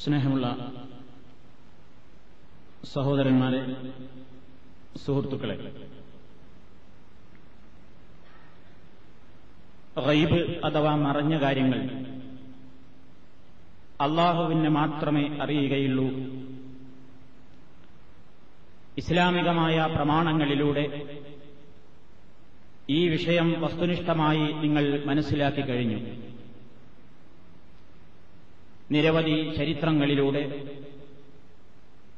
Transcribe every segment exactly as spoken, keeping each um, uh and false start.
സ്നേഹമുള്ള സഹോദരന്മാരെ, സുഹൃത്തുക്കളെ, ഗൈബ് അഥവാ മറഞ്ഞ കാര്യങ്ങൾ അള്ളാഹുവിനെ മാത്രമേ അറിയുകയുള്ളൂ. ഇസ്ലാമികമായ പ്രമാണങ്ങളിലൂടെ ഈ വിഷയം വസ്തുനിഷ്ഠമായി നിങ്ങൾ മനസ്സിലാക്കി കഴിഞ്ഞു. നിരവധി ചരിത്രങ്ങളിലൂടെ,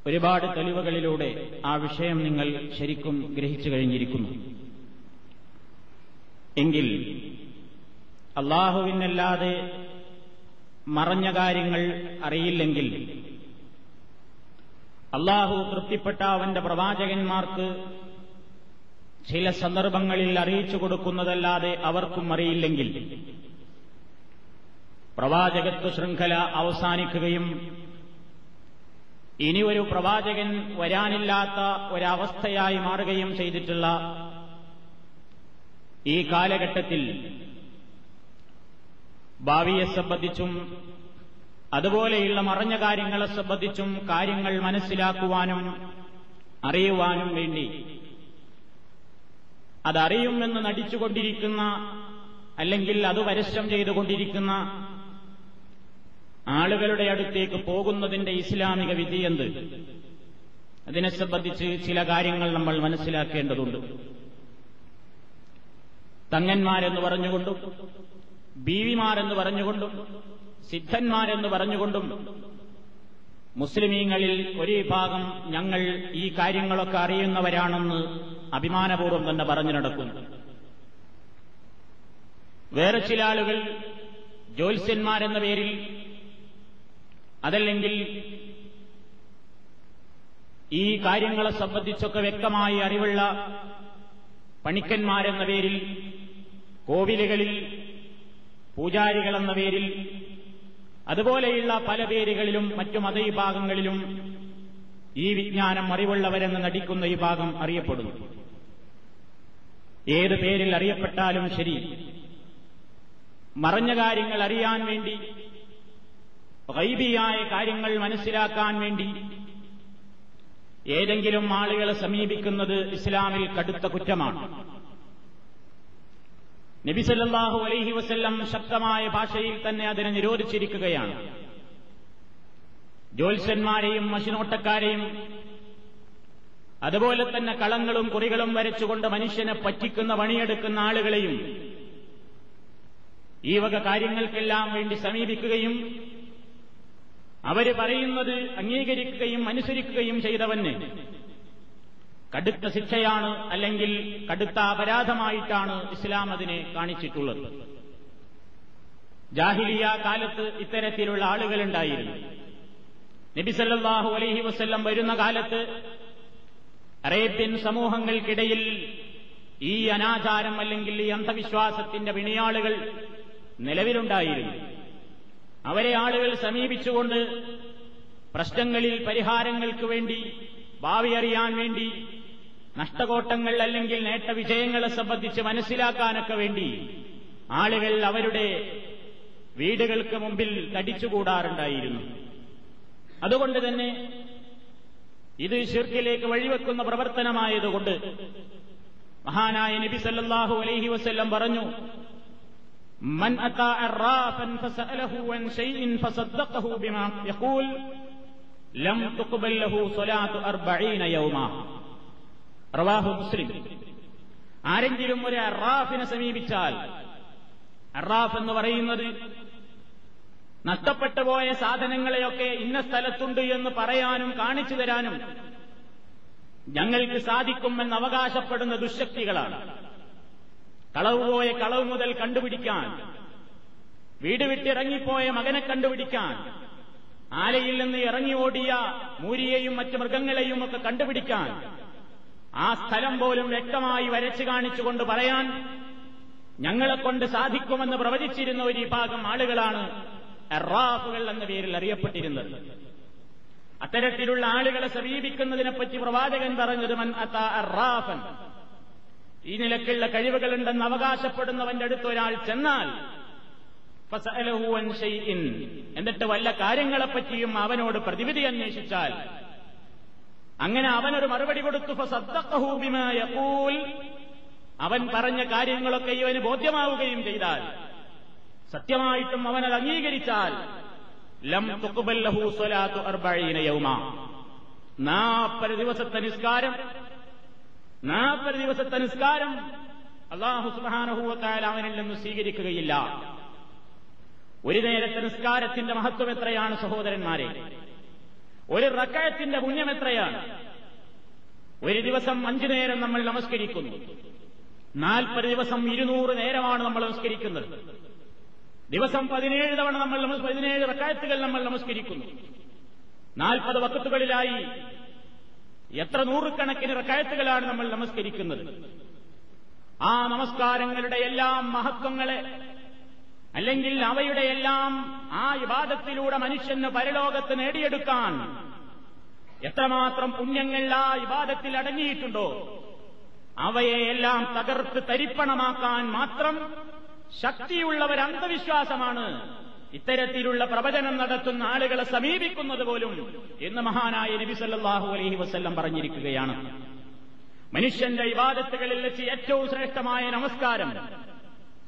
ഒരുപാട് തെളിവുകളിലൂടെ ആ വിഷയം നിങ്ങൾ ശരിക്കും ഗ്രഹിച്ചു കഴിഞ്ഞിരിക്കുന്നു. എങ്കിൽ അള്ളാഹുവിനല്ലാതെ മറഞ്ഞ കാര്യങ്ങൾ അറിയില്ലെങ്കിൽ അള്ളാഹു തൃപ്തിപ്പെട്ട അവന്റെ പ്രവാചകന്മാർക്ക് ചില സന്ദർഭങ്ങളിൽ അറിയിച്ചു കൊടുക്കുന്നതല്ലാതെ അവർക്കും അറിയില്ലെങ്കിൽ പ്രവാചകത്വ ശൃംഖല അവസാനിക്കുകയും ഇനി ഒരു പ്രവാചകൻ വരാനില്ലാത്ത ഒരവസ്ഥയായി മാറുകയും ചെയ്തിട്ടുള്ള ഈ കാലഘട്ടത്തിൽ ഭാവിയെ സംബന്ധിച്ചും അതുപോലെയുള്ള മറഞ്ഞ കാര്യങ്ങളെ സംബന്ധിച്ചും കാര്യങ്ങൾ മനസ്സിലാക്കുവാനും അറിയുവാനും വേണ്ടി അതറിയുമെന്ന് നടിച്ചുകൊണ്ടിരിക്കുന്ന, അല്ലെങ്കിൽ അത് പരസ്യം ചെയ്തുകൊണ്ടിരിക്കുന്ന ആളുകളുടെ അടുത്തേക്ക് പോകുന്നതിന്റെ ഇസ്ലാമിക വിധി എന്ത്? അതിനെ സംബന്ധിച്ച് ചില കാര്യങ്ങൾ നമ്മൾ മനസ്സിലാക്കേണ്ടതുണ്ട്. തങ്ങന്മാരെന്ന് പറഞ്ഞുകൊണ്ടും ബീവിമാരെന്ന് പറഞ്ഞുകൊണ്ടും സിദ്ധന്മാരെന്ന് പറഞ്ഞുകൊണ്ടും മുസ്ലിമീങ്ങളിൽ ഒരു വിഭാഗം ഞങ്ങൾ ഈ കാര്യങ്ങളൊക്കെ അറിയുന്നവരാണെന്ന് അഭിമാനപൂർവ്വം തന്നെ പറഞ്ഞു നടക്കുന്നു. വേറെ ചില ആളുകൾ ജ്യോത്സ്യന്മാരെന്ന പേരിൽ, അതല്ലെങ്കിൽ ഈ കാര്യങ്ങളെ സംബന്ധിച്ചൊക്കെ വ്യക്തമായി അറിവുള്ള പണിക്കന്മാരെന്ന പേരിൽ, കോവിലുകളിൽ പൂജാരികളെന്ന പേരിൽ, അതുപോലെയുള്ള പല പേരുകളിലും മറ്റു മതവിഭാഗങ്ങളിലും ഈ വിജ്ഞാനം അറിവുള്ളവരെന്ന് നടിക്കുന്ന വിഭാഗം അറിയപ്പെടുന്നു. ഏത് പേരിൽ അറിയപ്പെട്ടാലും ശരി, മറഞ്ഞ കാര്യങ്ങൾ അറിയാൻ വേണ്ടി, ഗൈബിയായ കാര്യങ്ങൾ മനസ്സിലാക്കാൻ വേണ്ടി ഏതെങ്കിലും ആളുകളെ സമീപിക്കുന്നത് ഇസ്ലാമിൽ കടുത്ത കുറ്റമാണ്. നബി സല്ലല്ലാഹു അലൈഹി വസല്ലം ശക്തമായ ഭാഷയിൽ തന്നെ അതിനെ നിരോധിച്ചിരിക്കുകയാണ്. ജ്യോത്സ്യന്മാരെയും മഷിനോട്ടക്കാരെയും അതുപോലെ തന്നെ കളങ്ങളും കുറികളും വരച്ചുകൊണ്ട് മനുഷ്യനെ പറ്റിക്കുന്ന, പണിയെടുക്കുന്ന ആളുകളെയും ഈ വക കാര്യങ്ങൾക്കെല്ലാം വേണ്ടി സമീപിക്കുകയും അവര് പറയുന്നത് അംഗീകരിക്കുകയും അനുസരിക്കുകയും ചെയ്തവന് കടുത്ത ശിക്ഷയാണ്, അല്ലെങ്കിൽ കടുത്ത അപരാധമായിട്ടാണ് ഇസ്ലാം അതിനെ കാണിച്ചിട്ടുള്ളത്. ജാഹിലിയ കാലത്ത് ഇത്തരത്തിലുള്ള ആളുകളുണ്ടായിരുന്നു. നബി സല്ലല്ലാഹു അലൈഹി വസല്ലം വരുന്ന കാലത്ത് അറേബ്യൻ സമൂഹങ്ങൾക്കിടയിൽ ഈ അനാചാരം, അല്ലെങ്കിൽ ഈ അന്ധവിശ്വാസത്തിന്റെ പിണിയാളുകൾ നിലവിലുണ്ടായിരുന്നു. അവരെ ആളുകൾ സമീപിച്ചുകൊണ്ട് പ്രശ്നങ്ങളിൽ പരിഹാരങ്ങൾക്ക് വേണ്ടി, ഭാവി അറിയാൻ വേണ്ടി, നഷ്ടകോട്ടങ്ങൾ അല്ലെങ്കിൽ നേട്ടവിജയങ്ങളെ സംബന്ധിച്ച് മനസ്സിലാക്കാനൊക്കെ വേണ്ടി ആളുകൾ അവരുടെ വീടുകൾക്ക് മുമ്പിൽ തടിച്ചുകൂടാറുണ്ടായിരുന്നു. അതുകൊണ്ട് തന്നെ ഇത് ശിർക്കിലേക്ക് വഴിവെക്കുന്ന പ്രവർത്തനമായതുകൊണ്ട് മഹാനായ നബി സല്ലല്ലാഹു അലൈഹി വസല്ലം പറഞ്ഞു, മൻ അതാ അർറാഫൻ ഫസഅലഹു അൻ ഷൈഇൻ ഫസദ്ദഖഹു ബിമാ യഖൂൽ ലം തുഖ്ബൽ ലഹു സ്വലാത്തു അർബഈന യൗമ റവാഹു മുസ്ലിം. ആരെങ്കിലും ഒരു അർറാഫിനെ സമീപിച്ചാൽ, അർറാഫ് എന്ന് പറയുന്നത് നഷ്ടപ്പെട്ടു പോയ സാധനങ്ങളെയൊക്കെ ഇന്ന സ്ഥലത്തുണ്ട് എന്ന് പറയാനും കാണിച്ചു തരാനും ഞങ്ങൾക്ക് സാധിക്കുമെന്ന് അവകാശപ്പെടുന്ന ദുശക്തികളാണ്. കളവ് പോയ കളവ് മുതൽ കണ്ടുപിടിക്കാൻ, വീട് വിട്ടിറങ്ങിപ്പോയ മകനെ കണ്ടുപിടിക്കാൻ, ആലയിൽ നിന്ന് ഇറങ്ങി ഓടിയ മൂരിയെയും മറ്റ് മൃഗങ്ങളെയും ഒക്കെ കണ്ടുപിടിക്കാൻ, ആ സ്ഥലം പോലും വ്യക്തമായി വരച്ചു കാണിച്ചുകൊണ്ട് പറയാൻ ഞങ്ങളെക്കൊണ്ട് സാധിക്കുമെന്ന് പ്രവചിച്ചിരുന്ന ഒരു വിഭാഗം ആളുകളാണ് അർറാഫുകൾ എന്ന പേരിൽ അറിയപ്പെട്ടിരുന്നത്. അത്തരത്തിലുള്ള ആളുകളെ സമീപിക്കുന്നതിനെപ്പറ്റി പ്രവാചകൻ പറഞ്ഞത് മൻ അതാ അർറാഫൻ, ഈ നിലക്കുള്ള കഴിവുകളുണ്ടെന്ന് അവകാശപ്പെടുന്നവന്റെ അടുത്ത് ഒരാൾ ചെന്നാൽ ഫസഅലഹു അൻ ശൈഇൻ, എന്നിട്ട് വല്ല കാര്യങ്ങളെപ്പറ്റിയും അവനോട് പ്രതിവിധി അന്വേഷിച്ചാൽ, അങ്ങനെ അവനൊരു മറുപടി കൊടുത്തു. ഫസദ്ദഖഹു ബിമാ യഖൂൽ, അവൻ പറഞ്ഞ കാര്യങ്ങളൊക്കെ ഇവന് ബോധ്യമാവുകയും ചെയ്താൽ, സത്യമായിട്ടും അവനത് അംഗീകരിച്ചാൽ, ലം തുഖ്ബൽ ലഹു സ്വലാത്തു അർബഈന യൗമ, നാൽപ്പത് ദിവസത്തെ നിസ്കാരം നാൽപ്പത് ദിവസത്തെ നിസ്കാരം അല്ലാഹു സുബ്ഹാനഹു വ തആല അവനിൽ നിന്ന് സ്വീകരിക്കുകയില്ല. ഒരു നേരത്തെ നിസ്കാരത്തിന്റെ മഹത്വം എത്രയാണ് സഹോദരന്മാരെ? ഒരു റക്അത്തിന്റെ പുണ്യം എത്രയാണ്? ഒരു ദിവസം അഞ്ചു നേരം നമ്മൾ നമസ്കരിക്കുന്നു, നാൽപ്പത് ദിവസം ഇരുന്നൂറ് നേരമാണ് നമ്മൾ നമസ്കരിക്കുന്നത്. ദിവസം പതിനേഴ് തവണ നമ്മൾ പതിനേഴ് റക്അത്തുകൾ നമ്മൾ നമസ്കരിക്കുന്നു. നാൽപ്പത് വഖത്തുകളിലായി എത്ര നൂറുകണക്കിന് റക്അത്തുകളാണ് നമ്മൾ നമസ്കരിക്കുന്നത്. ആ നമസ്കാരങ്ങളുടെ എല്ലാം മഹത്വങ്ങളെ, അല്ലെങ്കിൽ അവയുടെ എല്ലാം, ആ ഇബാദത്തിലൂടെ മനുഷ്യന് പരലോകത്ത് നേടിയെടുക്കാൻ എത്രമാത്രം പുണ്യങ്ങൾ ആ ഇബാദത്തിൽ അടങ്ങിയിട്ടുണ്ടോ, അവയെയെല്ലാം തകർത്ത് തരിപ്പണമാക്കാൻ മാത്രം ശക്തിയുള്ള ഒരു അന്ധവിശ്വാസമാണ് ഇത്തരത്തിലുള്ള പ്രവചനം നടത്തുന്ന ആളുകളെ സമീപിക്കുന്നത് പോലും എന്ന് മഹാനായ നബി സല്ലല്ലാഹു അലൈഹി വസല്ലം പറഞ്ഞിരിക്കുകയാണ്. മനുഷ്യന്റെ ഇബാദത്തുകളിൽ വെച്ച് ഏറ്റവും ശ്രേഷ്ഠമായ നമസ്കാരം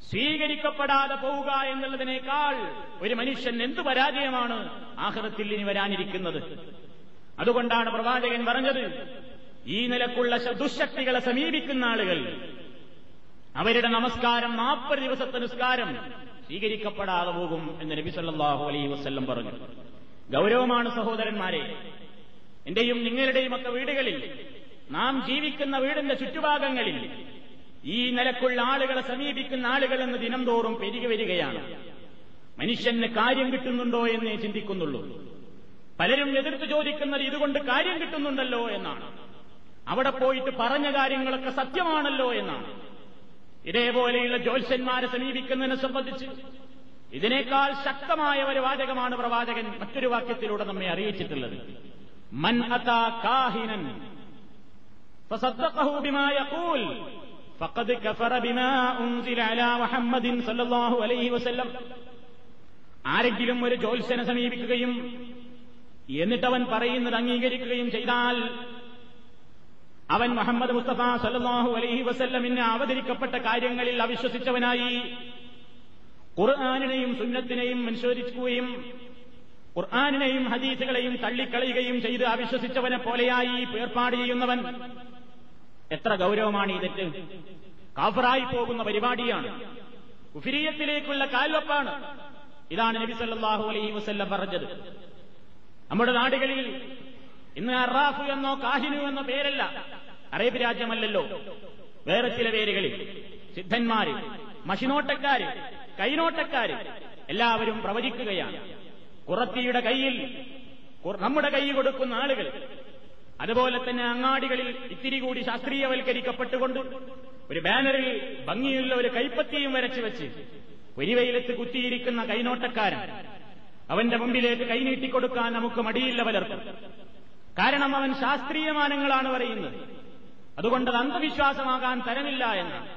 സ്വീകരിക്കപ്പെടാതെ പോവുക എന്നുള്ളതിനേക്കാൾ ഒരു മനുഷ്യൻ എന്തു പരാജയമാണ് ആഖിറത്തിൽ ഇനി വരാനിരിക്കുന്നത്. അതുകൊണ്ടാണ് പ്രവാചകൻ പറഞ്ഞത്, ഈ നിലക്കുള്ള ദുശക്തികളെ സമീപിക്കുന്ന ആളുകൾ, അവരുടെ നമസ്കാരം നാൽപ്പത് ദിവസത്തെ നിസ്കാരം സ്വീകരിക്കപ്പെടാതെ പോകും എന്ന് നബി സല്ലല്ലാഹു അലൈഹി വസല്ലം പറഞ്ഞു. ഗൗരവമാണ് സഹോദരന്മാരെ. എന്റെയും നിങ്ങളുടെയുമൊക്കെ വീടുകളിൽ, നാം ജീവിക്കുന്ന വീടിന്റെ ചുറ്റുഭാഗങ്ങളിൽ ഈ നിലക്കുള്ള ആളുകളെ സമീപിക്കുന്ന ആളുകൾ എന്ന് ദിനംതോറും പെരുകി വരികയാണ്. മനുഷ്യന് കാര്യം കിട്ടുന്നുണ്ടോ എന്നേ ചിന്തിക്കുന്നുള്ളൂ. പലരും എതിർത്ത് ചോദിക്കുന്നത് ഇതുകൊണ്ട് കാര്യം കിട്ടുന്നുണ്ടല്ലോ എന്നാണ്, അവിടെ പോയിട്ട് പറഞ്ഞ കാര്യങ്ങളൊക്കെ സത്യമാണല്ലോ എന്നാണ്. ഇതേപോലെയുള്ള ജ്യോത്സ്യന്മാരെ സമീപിക്കുന്നതിനെ സംബന്ധിച്ച് ഇതിനേക്കാൾ ശക്തമായ ഒരു വാചകമാണ് പ്രവാചകൻ മറ്റൊരു വാക്യത്തിലൂടെ നമ്മെ അറിയിച്ചിട്ടുള്ളത്. മൻ അതാ കാഹിനൻ ഫസദ്ദഖഹു ബിമാ യഖൂൽ ഫഖദ് കഫറ ബിമാ ഉൻസില അലാ മുഹമ്മദിൻ സല്ലല്ലാഹു അലൈഹി വസല്ലം. ആരെങ്കിലും ഒരു ജ്യോത്സ്യനെ സമീപിക്കുകയും എന്നിട്ടവൻ പറയുന്നത് അംഗീകരിക്കുകയും ചെയ്താൽ, അവൻ മുഹമ്മദ് മുസ്തഫ സല്ലല്ലാഹു അലൈഹി വസല്ലമിന് അവതരിക്കപ്പെട്ട കാര്യങ്ങളിൽ അവിശ്വസിച്ചവനായി, ഖുർആനിനെയും സുന്നത്തിനെയും അനുസരിക്കുകയും ഖുർആനിനെയും ഹദീസുകളെയും തള്ളിക്കളയുകയും ചെയ്ത് അവിശ്വസിച്ചവനെ പോലെയായി പേർപ്പാട് ചെയ്യുന്നവൻ. എത്ര ഗൗരവമാണ് ഈ തെറ്റ്! കാഫിറായി പോകുന്ന പരിപാടിയാണ്, കുഫ്രിയത്തിലേക്കുള്ള കാൽവെപ്പാണ്. ഇതാണ് നബി സല്ലല്ലാഹു അലൈഹി വസല്ലം പറഞ്ഞത്. നമ്മുടെ നാടുകളിൽ ഇന്ന് അറാഫു എന്നോ കാഹിനു എന്നോ പേരല്ല, അറേബ്യ രാജ്യമല്ലല്ലോ, വേറെ ചില പേരുകളിൽ സിദ്ധന്മാര്, മഷിനോട്ടക്കാര്, കൈനോട്ടക്കാര് എല്ലാവരും പ്രവചിക്കുകയാണ്. കുറത്തിയുടെ കയ്യിൽ, നമ്മുടെ കൈ കൊടുക്കുന്ന ആളുകൾ, അതുപോലെ തന്നെ അങ്ങാടികളിൽ ഇത്തിരി കൂടി ശാസ്ത്രീയവൽക്കരിക്കപ്പെട്ടുകൊണ്ട് ഒരു ബാനറിൽ ഭംഗിയുള്ള ഒരു കൈപ്പത്തിയും വരച്ചു വെച്ച് പെരുവെയിലത്ത് കുത്തിയിരിക്കുന്ന കൈനോട്ടക്കാരൻ, അവന്റെ മുമ്പിലേക്ക് കൈനീട്ടിക്കൊടുക്കാൻ നമുക്ക് മടിയില്ല പലർക്കും. കാരണം അവൻ ശാസ്ത്രീയ മാനങ്ങളാണ് പറയുന്നത്, അതുകൊണ്ടത് അന്ധവിശ്വാസമാകാൻ തരമില്ല എന്നാണ്.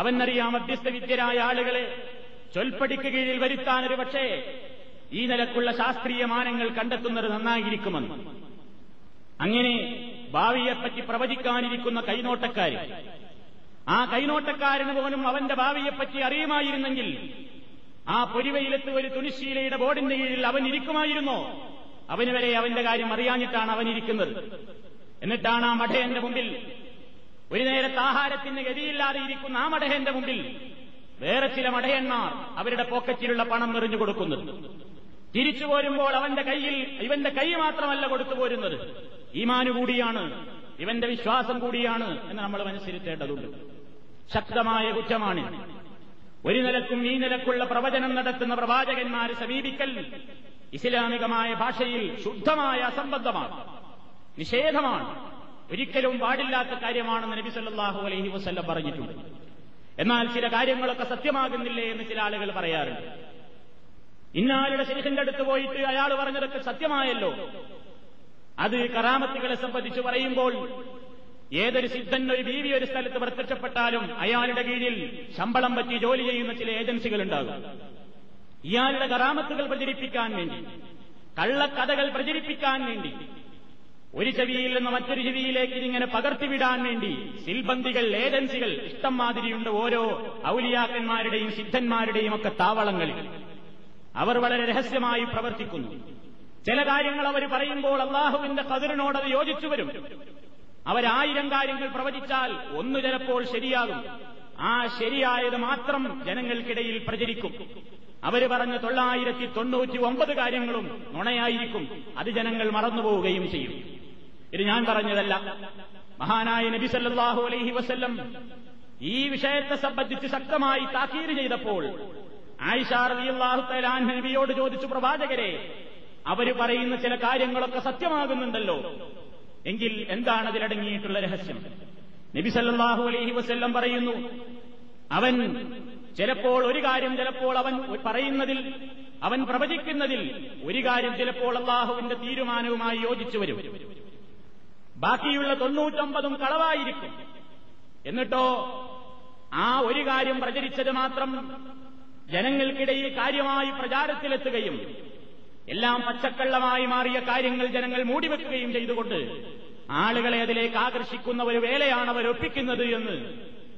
അവനറിയാം മധ്യസ്ഥ വിദ്യരായ ആളുകളെ ചൊൽപ്പടിക്ക് കീഴിൽ വരുത്താൻ ഒരു പക്ഷേ ഈ നിലക്കുള്ള ശാസ്ത്രീയ മാനങ്ങൾ കണ്ടെത്തുന്നത് നന്നായിരിക്കുമെന്ന്. അങ്ങനെ ഭാവിയെപ്പറ്റി പ്രവചിക്കാനിരിക്കുന്ന കൈനോട്ടക്കാര്, ആ കൈനോട്ടക്കാരന് പോലും അവന്റെ ഭാവിയെപ്പറ്റി അറിയുമായിരുന്നെങ്കിൽ ആ പൊരിവയിലെത്ത് ഒരു തുണിശീലയുടെ ബോർഡിന്റെ കീഴിൽ അവൻ ഇരിക്കുമായിരുന്നോ? അവന് വരെ അവന്റെ കാര്യം അറിയാഞ്ഞിട്ടാണ് അവനിരിക്കുന്നത്. എന്നിട്ടാണ് ആ മഠയന്റെ മുമ്പിൽ, ഒരു നേരത്തെ ആഹാരത്തിന് ഗതിയില്ലാതെ ഇരിക്കുന്ന ആ മഠയന്റെ മുമ്പിൽ വേറെ ചില മഠയന്മാർ അവരുടെ പോക്കറ്റിലുള്ള പണം എറിഞ്ഞു കൊടുക്കുന്നത്. തിരിച്ചു പോരുമ്പോൾ അവന്റെ കയ്യിൽ ഇവന്റെ കൈ മാത്രമല്ല കൊടുത്തു പോരുന്നത്, ഈമാന് കൂടിയാണ്, ഇവന്റെ വിശ്വാസം കൂടിയാണ് എന്ന് നമ്മൾ മനസ്സിരുത്തേണ്ടതുണ്ട്. ശക്തമായ കുറ്റമാണ്. ഒരു നിലക്കും ഈ നിലക്കുള്ള പ്രവചനം നടത്തുന്ന പ്രവാചകന്മാരെ സമീപിക്കൽ ഇസ്ലാമികമായ ഭാഷയിൽ ശുദ്ധമായ അസംബന്ധമാണ്, നിഷേധമാണ്, ഒരിക്കലും പാടില്ലാത്ത കാര്യമാണെന്ന് നബി സല്ലല്ലാഹു അലൈഹി വസല്ലം പറഞ്ഞിട്ടുണ്ട്. എന്നാൽ ചില കാര്യങ്ങളൊക്കെ സത്യമാകുന്നില്ലേ എന്ന് ചില ആളുകൾ പറയാറുണ്ട്. ഇന്നാളുടെ ശൈഖിന്റെ അടുത്ത് പോയിട്ട് അയാൾ പറഞ്ഞതൊക്കെ സത്യമായല്ലോ. അത് കറാമത്തുകളെ സംബന്ധിച്ച് പറയുമ്പോൾ ഏതൊരു സിദ്ധൻ ഒരു ബീവി ഒരു സ്ഥലത്ത് പ്രത്യക്ഷപ്പെട്ടാലും അയാളുടെ കീഴിൽ ശമ്പളം പറ്റി ജോലി ചെയ്യുന്ന ചില ഏജൻസികളുണ്ടാകും. ഇയാളുടെ കറാമത്തുകൾ പ്രചരിപ്പിക്കാൻ വേണ്ടി, കള്ളക്കഥകൾ പ്രചരിപ്പിക്കാൻ വേണ്ടി, ഒരു ചെവിയിൽ നിന്ന് മറ്റൊരു ചെവിയിലേക്ക് ഇതിങ്ങനെ പകർത്തിവിടാൻ വേണ്ടി സിൽബന്ദികൾ, ഏജൻസികൾ ഇഷ്ടം മാതിരിയുണ്ട് ഓരോ ഔലിയാക്കന്മാരുടെയും സിദ്ധന്മാരുടെയും ഒക്കെ താവളങ്ങളിൽ. അവർ വളരെ രഹസ്യമായി പ്രവർത്തിക്കുന്നു. ചില കാര്യങ്ങൾ അവർ പറയുമ്പോൾ അള്ളാഹുവിന്റെ ഖദറിനോടത് യോജിച്ചു വരും. അവരായിരം കാര്യങ്ങൾ പ്രവചിച്ചാൽ ഒന്നു ചിലപ്പോൾ ശരിയാകും. ആ ശരിയായത് മാത്രം ജനങ്ങൾക്കിടയിൽ പ്രചരിക്കും. അവര് പറഞ്ഞ തൊള്ളായിരത്തി തൊണ്ണൂറ്റി ഒമ്പത് കാര്യങ്ങളും നുണയായിരിക്കും. അത് ജനങ്ങൾ മറന്നുപോവുകയും ചെയ്യും. ഇത് ഞാൻ പറഞ്ഞതല്ല. മഹാനായ നബി സല്ലല്ലാഹു അലൈഹി വസല്ലം ഈ വിഷയത്തെ സംബന്ധിച്ച് ശക്തമായി താക്കീത് ചെയ്തപ്പോൾ ആയിഷ റളിയല്ലാഹു തആല അൻഹ നബിയോട് ചോദിച്ചു, പ്രവാചകരെ, അവര് പറയുന്ന ചില കാര്യങ്ങളൊക്കെ സത്യമാകുന്നുണ്ടല്ലോ, എങ്കിൽ എന്താണ് അതിലടങ്ങിയിട്ടുള്ള രഹസ്യം? നബി സല്ലല്ലാഹു അലൈഹി വസല്ലം പറയുന്നു, അവൻ ചിലപ്പോൾ ഒരു കാര്യം, ചിലപ്പോൾ അവൻ പറയുന്നതിൽ, അവൻ പ്രവചിക്കുന്നതിൽ ഒരു കാര്യം ചിലപ്പോൾ അള്ളാഹുവിന്റെ തീരുമാനവുമായി യോജിച്ചു വരും. ബാക്കിയുള്ള തൊണ്ണൂറ്റൊമ്പതും കളവായിരിക്കും. എന്നിട്ടോ ആ ഒരു കാര്യം പ്രചരിച്ചത് മാത്രം ജനങ്ങൾക്കിടയിൽ കാര്യമായി പ്രചാരത്തിലെത്തുകയും എല്ലാം പച്ചക്കള്ളമായി മാറിയ കാര്യങ്ങൾ ജനങ്ങൾ മൂടിവെക്കുകയും ചെയ്തുകൊണ്ട് ആളുകളെ അതിലേക്ക് ആകർഷിക്കുന്ന ഒരു വേലയാണ് അവർ ഒപ്പിക്കുന്നത് എന്ന്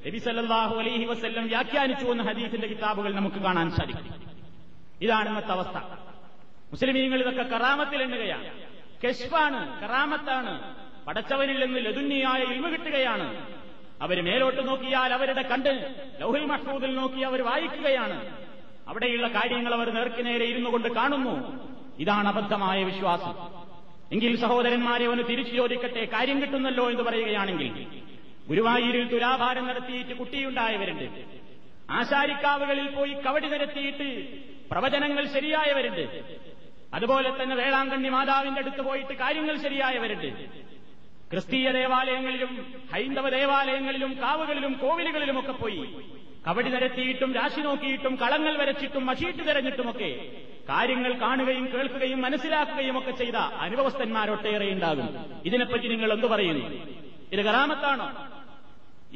നബി സല്ലല്ലാഹു അലൈഹി വസല്ലം വ്യാഖ്യാനിച്ചു എന്ന ഹദീസിന്റെ കിതാബുകൾ നമുക്ക് കാണാൻ സാധിക്കും. ഇതാണ് ഇന്നത്തെ അവസ്ഥ. മുസ്ലിമീങ്ങൾ ഇതൊക്കെ കറാമത്തിൽ എണ്ണുകയാണ്. കെഷ്ഫാണ്, കറാമത്താണ്. പടച്ചവനിൽ നിന്ന് ലദുന്നിയായ ഇൽമു കിട്ടുകയാണ്. അവർ മേലോട്ട് നോക്കിയാൽ അവരുടെ കണ്ണ് ലൗഹിൽ മഹ്ഫൂദിൽ നോക്കി അവർ വായിക്കുകയാണ്. അവിടെയുള്ള കാര്യങ്ങൾ അവർ നേർക്കുനേരെ ഇരുന്നു കൊണ്ട് കാണുന്നു. ഇതാണ് അബദ്ധമായ വിശ്വാസം. എങ്കിൽ സഹോദരന്മാരെ, ഒന്ന് തിരിച്ചു ചോദിക്കട്ടെ, കാര്യം കിട്ടുന്നല്ലോ എന്ന് പറയുകയാണെങ്കിൽ, ഗുരുവായൂരിൽ തുലാഭാരം നടത്തിയിട്ട് കുട്ടിയുണ്ടായവരുണ്ട്, ആശാരിക്കാവുകളിൽ പോയി കവടി നിരത്തിയിട്ട് പ്രവചനങ്ങൾ ശരിയായവരുണ്ട്, അതുപോലെ തന്നെ വേളാങ്കണ്ണി മാതാവിന്റെ അടുത്ത് പോയിട്ട് കാര്യങ്ങൾ ശരിയായവരുണ്ട്. ക്രിസ്തീയ ദേവാലയങ്ങളിലും ഹൈന്ദവ ദേവാലയങ്ങളിലും കാവുകളിലും കോവിലുകളിലുമൊക്കെ പോയി കവടി നിരത്തിയിട്ടും രാശി നോക്കിയിട്ടും കളങ്ങൾ വരച്ചിട്ടും മഷീട്ട് തിരഞ്ഞിട്ടുമൊക്കെ കാര്യങ്ങൾ കാണുകയും കേൾക്കുകയും മനസ്സിലാക്കുകയും ഒക്കെ ചെയ്ത അനുഭവസ്ഥന്മാരൊട്ടേറെ ഉണ്ടാകും. ഇതിനെപ്പറ്റി നിങ്ങൾ എന്തു പറയുന്നു? ഇത് കറാമത്താണോ?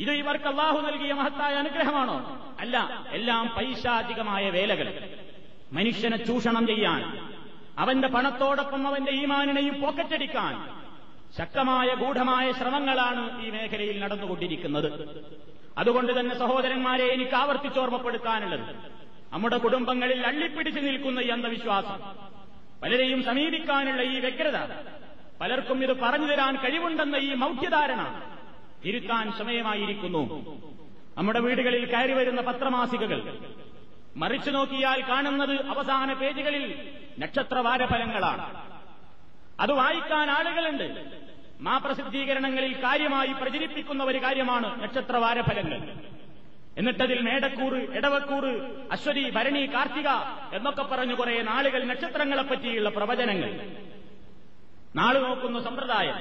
ഇത് ഇവർക്ക് അല്ലാഹു നൽകിയ മഹത്തായ അനുഗ്രഹമാണോ? അല്ല, എല്ലാം പൈശാചികമായ വേലകൾ. മനുഷ്യനെ ചൂഷണം ചെയ്യാൻ, അവന്റെ പണത്തോടൊപ്പം അവന്റെ ഈമാനിനെയും പോക്കറ്റടിക്കാൻ ശക്തമായ ഗൂഢമായ ശ്രമങ്ങളാണ് ഈ മേഖലയിൽ നടന്നുകൊണ്ടിരിക്കുന്നത്. അതുകൊണ്ട് തന്നെ സഹോദരന്മാരെ, എനിക്ക് ആവർത്തിച്ചോർമ്മപ്പെടുത്താനുള്ളത്, നമ്മുടെ കുടുംബങ്ങളിൽ അള്ളിപ്പിടിച്ചു നിൽക്കുന്ന ഈ അന്ധവിശ്വാസം, പലരെയും സമീപിക്കാനുള്ള ഈ വ്യഗ്രത, പലർക്കും ഇത് പറഞ്ഞു തരാൻ കഴിവുണ്ടെന്ന ഈ മൗഢ്യധാരണ തിരുത്താൻ സമയമായിരിക്കുന്നു. നമ്മുടെ വീടുകളിൽ കയറി വരുന്ന പത്രമാസികകൾ മറിച്ചു നോക്കിയാൽ കാണുന്നത് അവസാന പേജുകളിൽ നക്ഷത്രവാരഫലങ്ങളാണ്. അത് വായിക്കാൻ ആളുകളുണ്ട്. മാപ്രസിദ്ധീകരണങ്ങളിൽ കാര്യമായി പ്രചരിപ്പിക്കുന്ന ഒരു കാര്യമാണ് നക്ഷത്രവാരഫലങ്ങൾ. എന്നിട്ടതിൽ മേടക്കൂറ്, ഇടവക്കൂറ്, അശ്വതി, ഭരണി, കാർത്തിക എന്നൊക്കെ പറഞ്ഞു കുറെ നാളുകൾ നക്ഷത്രങ്ങളെപ്പറ്റിയുള്ള പ്രവചനങ്ങൾ. നാള് നോക്കുന്ന സമ്പ്രദായം.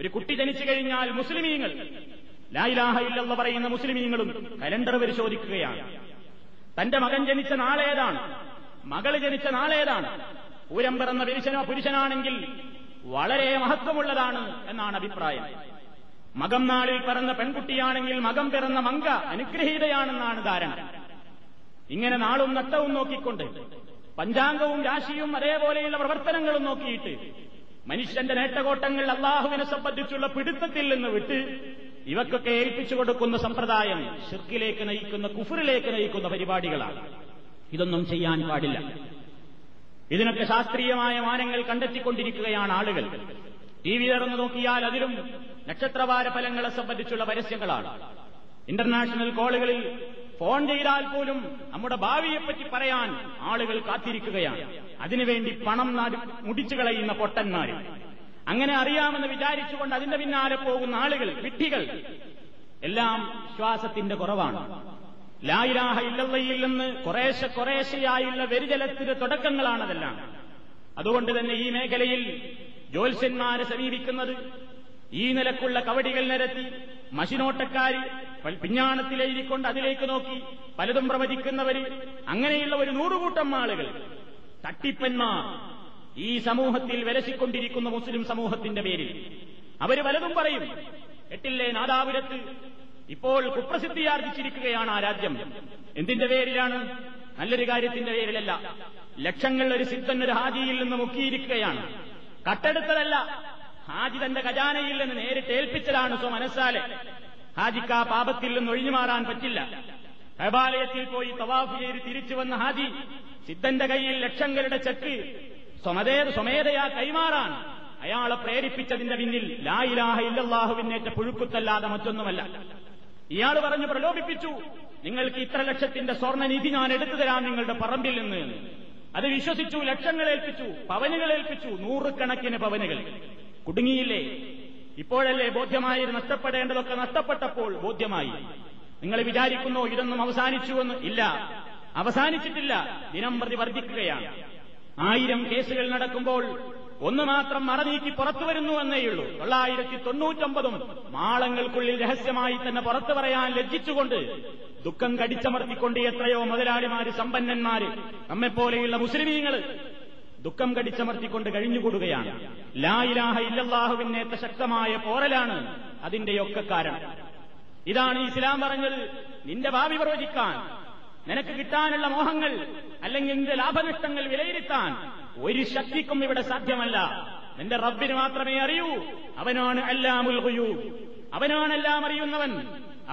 ഒരു കുട്ടി ജനിച്ചു കഴിഞ്ഞാൽ മുസ്ലിമീങ്ങൾ, ലാ ഇലാഹ ഇല്ലല്ലാഹ് പറയുന്ന മുസ്ലിമീങ്ങളും കലണ്ടർ പരിശോധിക്കുകയാണ്. തന്റെ മകൻ ജനിച്ച നാളേതാണ്, മകള് ജനിച്ച നാളേതാണ്, പൂരം പിറന്ന പുരുഷനോ പുരുഷനാണെങ്കിൽ വളരെ മഹത്വമുള്ളതാണ് എന്നാണ് അഭിപ്രായം. മകം നാളിൽ പിറന്ന പെൺകുട്ടിയാണെങ്കിൽ മകം പിറന്ന മങ്ക അനുഗ്രഹീതയാണെന്നാണ് ധാരണ. ഇങ്ങനെ നാളും നട്ടവും നോക്കിക്കൊണ്ട്, പഞ്ചാംഗവും രാശിയും അതേപോലെയുള്ള പ്രവർത്തനങ്ങളും നോക്കിയിട്ട് മനുഷ്യന്റെ നേട്ടകോട്ടങ്ങൾ അള്ളാഹുവിനെ സംബന്ധിച്ചുള്ള പിടുത്തത്തിൽ നിന്ന് വിട്ട് ഇവക്കൊക്കെ ഏൽപ്പിച്ചു കൊടുക്കുന്ന സമ്പ്രദായം ശിർക്കിലേക്ക് നയിക്കുന്ന, കുഫറിലേക്ക് നയിക്കുന്ന പരിപാടികളാണ്. ഇതൊന്നും ചെയ്യാൻ പാടില്ല. ഇതിനൊക്കെ ശാസ്ത്രീയമായ മാനങ്ങൾ കണ്ടെത്തിക്കൊണ്ടിരിക്കുകയാണ് ആളുകൾ. ടി വി തുറന്നു നോക്കിയാൽ അതിലും നക്ഷത്രവാര ഫലങ്ങളെ സംബന്ധിച്ചുള്ള പരസ്യങ്ങളാണ്. ഇന്റർനാഷണൽ കോളുകളിൽ ഫോൺ ചെയ്താൽ പോലും നമ്മുടെ ഭാവിയെപ്പറ്റി പറയാൻ ആളുകൾ കാത്തിരിക്കുകയാണ്. അതിനുവേണ്ടി പണം മുടിച്ചു കളയുന്ന പൊട്ടന്മാർ, അങ്ങനെ അറിയാമെന്ന് വിചാരിച്ചുകൊണ്ട് അതിന്റെ പിന്നാലെ പോകുന്ന ആളുകൾ, വിഡ്ഢികൾ, എല്ലാം വിശ്വാസത്തിന്റെ കുറവാണ്. ലാ ഇലാഹ ഇല്ലല്ലയിൽ നിന്ന് കുറേശ്ശെ കുറേശ്ശെയായുള്ള വ്യതിചലത്തിന്റെ തുടക്കങ്ങളാണതെല്ലാം. അതുകൊണ്ട് തന്നെ ഈ മേഖലയിൽ ജ്യോത്സ്യന്മാരെ സമീപിക്കുന്നത്, ഈ നിലക്കുള്ള കവടികൾ നിരത്തി മഷിനോട്ടക്കാർ പിഞ്ഞാണത്തിലെഴുതിക്കൊണ്ട് അതിലേക്ക് നോക്കി പലതും പ്രവചിക്കുന്നവര്, അങ്ങനെയുള്ള ഒരു നൂറുകൂട്ടം ആളുകൾ, തട്ടിപ്പന്മാർ ഈ സമൂഹത്തിൽ വിലസിക്കൊണ്ടിരിക്കുന്ന മുസ്ലിം സമൂഹത്തിന്റെ പേരിൽ അവര് പലതും പറയും. എട്ടില്ലേ നാദാപുരത്ത് ഇപ്പോൾ കുപ്രസിദ്ധിയാർജിച്ചിരിക്കുകയാണ് ആ രാജ്യം. എന്തിന്റെ പേരിലാണ്? നല്ലൊരു കാര്യത്തിന്റെ പേരിലല്ല. ലക്ഷങ്ങൾ ഒരു സിദ്ധൻ ഒരു ഹാജിയിൽ നിന്ന് മുക്കിയിരിക്കുകയാണ്. കട്ടെടുത്തതല്ല, ഹാജി തന്റെ ഖജാനയിൽ നിന്ന് നേരിട്ട് ഏൽപ്പിച്ചതാണ്. സോ മനസ്സാലെ ഹാജിക്ക് ആ പാപത്തിൽ നിന്ന് ഒഴിഞ്ഞു മാറാൻ പറ്റില്ല. കഅബാലയത്തിൽ പോയി തവാഫ് ചെയ്ത് തിരിച്ചു വന്ന ഹാജി സിദ്ധന്റെ കയ്യിൽ ലക്ഷങ്ങളുടെ ചെക്ക് സ്വമതേ സ്വമേധയാ കൈമാറാൻ അയാളെ പ്രേരിപ്പിച്ചതിന്റെ പിന്നിൽ ലാ ഇലാഹ ഇല്ലല്ലാഹുവിനേറ്റ പുഴുക്കുത്തല്ലാതെ മറ്റൊന്നുമല്ല. ഇയാൾ പറഞ്ഞു പ്രലോഭിപ്പിച്ചു, നിങ്ങൾക്ക് ഇത്ര ലക്ഷത്തിന്റെ സ്വർണ്ണനിധി ഞാൻ എടുത്തു തരാം നിങ്ങളുടെ പറമ്പിൽ നിന്ന്. അത് വിശ്വസിച്ചു, ലക്ഷങ്ങൾ ഏൽപ്പിച്ചു, പവനുകൾ ഏൽപ്പിച്ചു, നൂറുകണക്കിന് പവനുകൾ. കുടുങ്ങിയില്ലേ? ഇപ്പോഴല്ലേ ബോധ്യമായി നഷ്ടപ്പെടേണ്ടതൊക്കെ നഷ്ടപ്പെട്ടപ്പോൾ ബോധ്യമായി. നിങ്ങൾ വിചാരിക്കുന്നോ ഇതൊന്നും അവസാനിച്ചുവെന്ന്? ഇല്ല, അവസാനിച്ചിട്ടില്ല, ദിനം പ്രതി വർദ്ധിക്കുകയാണ്. ആയിരം കേസുകൾ നടക്കുമ്പോൾ ഒന്ന് മാത്രം മറനീക്കി പുറത്തു വരുന്നു എന്നേയുള്ളൂ. തൊള്ളായിരത്തി തൊണ്ണൂറ്റൊമ്പതും മാളങ്ങൾക്കുള്ളിൽ രഹസ്യമായി തന്നെ പുറത്തു പറയാൻ ലജ്ജിച്ചുകൊണ്ട് ദുഃഖം കടിച്ചമർത്തിക്കൊണ്ട് എത്രയോ മുതലാളിമാര്, സമ്പന്നന്മാര്, നമ്മെപ്പോലെയുള്ള മുസ്ലിമീങ്ങൾ ദുഃഖം കടിച്ചമർത്തിക്കൊണ്ട് കഴിഞ്ഞുകൂടുകയാണ്. ലാ ഇലാഹ ഇല്ലല്ലാഹുവിനേറ്റ ശക്തമായ പോരലാണ് അതിന്റെയൊക്കെ കാരണം. ഇതാണ് ഇസ്ലാം പറഞ്ഞത്. നിന്റെ ഭാവി പ്രവചിക്കാൻ, നിനക്ക് കിട്ടാനുള്ള മോഹങ്ങൾ അല്ലെങ്കിൽ നിന്റെ ലാഭനഷ്ടങ്ങൾ വിലയിരുത്താൻ ഒരു ശക്തിക്കും ഇവിടെ സാധ്യമല്ല. നിന്റെ റബ്ബിന് മാത്രമേ അറിയൂ. അവനാണ് അല്ലാമുൽ ഖുയൂബ്, അവനാണ് എല്ലാം അറിയുന്നവൻ.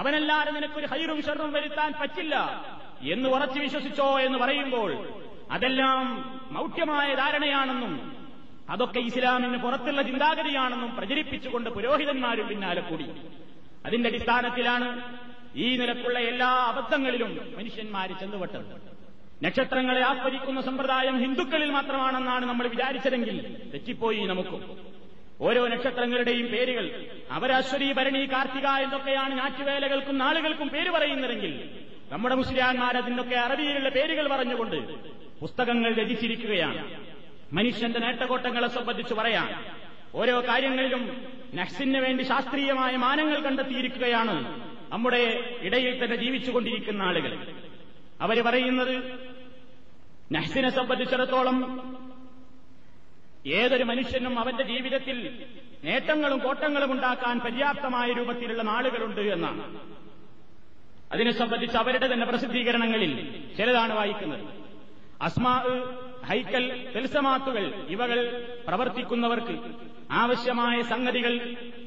അവനല്ലാതെ നിനക്കൊരു ഹൈറും ഷർറും വരുത്താൻ പറ്റില്ല എന്ന് ഉറച്ചു വിശ്വസിച്ചോ എന്ന് പറയുമ്പോൾ അതെല്ലാം മൗഢ്യമായ ധാരണയാണെന്നും അതൊക്കെ ഇസ്ലാമിന് പുറത്തുള്ള ചിന്താഗതിയാണെന്നും പ്രചരിപ്പിച്ചുകൊണ്ട് പുരോഹിതന്മാരും പിന്നാലെ കൂടി. അതിന്റെ അടിസ്ഥാനത്തിലാണ് ഈ നിലക്കുള്ള എല്ലാ അബദ്ധങ്ങളിലും മനുഷ്യന്മാര് ചെന്നുപെട്ടത്. നക്ഷത്രങ്ങളെ ആസ്വദിക്കുന്ന സമ്പ്രദായം ഹിന്ദുക്കളിൽ മാത്രമാണെന്നാണ് നമ്മൾ വിചാരിച്ചതെങ്കിൽ തെറ്റിപ്പോയി നമുക്കും. ഓരോ നക്ഷത്രങ്ങളുടെയും പേരുകൾ അവർ അശ്വതി, ഭരണി, കാർത്തിക എന്നൊക്കെയാണ് ഞാറ്റുവേലകൾക്കും നാളുകൾക്കും പേര് പറയുന്നതെങ്കിൽ നമ്മുടെ മുസ്ലിയാന്മാർ അതിനൊക്കെ അറബിയിലുള്ള പേരുകൾ പറഞ്ഞുകൊണ്ട് പുസ്തകങ്ങൾ രചിച്ചിരിക്കുകയാണ്. മനുഷ്യന്റെ നേട്ടകോട്ടങ്ങളെ സംബന്ധിച്ച് പറയാം. ഓരോ കാര്യങ്ങളിലും നഫ്സിന് വേണ്ടി ശാസ്ത്രീയമായ മാനങ്ങൾ കണ്ടെത്തിയിരിക്കുകയാണ് നമ്മുടെ ഇടയിൽ തന്നെ ജീവിച്ചുകൊണ്ടിരിക്കുന്ന ആളുകൾ. അവർ പറയുന്നത് നഫ്സിനെ സംബന്ധിച്ചിടത്തോളം ഏതൊരു മനുഷ്യനും അവന്റെ ജീവിതത്തിൽ നേട്ടങ്ങളും കോട്ടങ്ങളും ഉണ്ടാക്കാൻ പര്യാപ്തമായ രൂപത്തിലുള്ള നാളുകളുണ്ട് എന്നാണ്. അതിനെ സംബന്ധിച്ച് അവരുടെ തന്നെ പ്രസിദ്ധീകരണങ്ങളിൽ ചിലതാണ് വായിക്കുന്നത്. അസ്മാ, ഹൈക്കൽ, തൽസമാത്തുകൾ ഇവകൾ പ്രവർത്തിക്കുന്നവർക്ക് ആവശ്യമായ സംഗതികൾ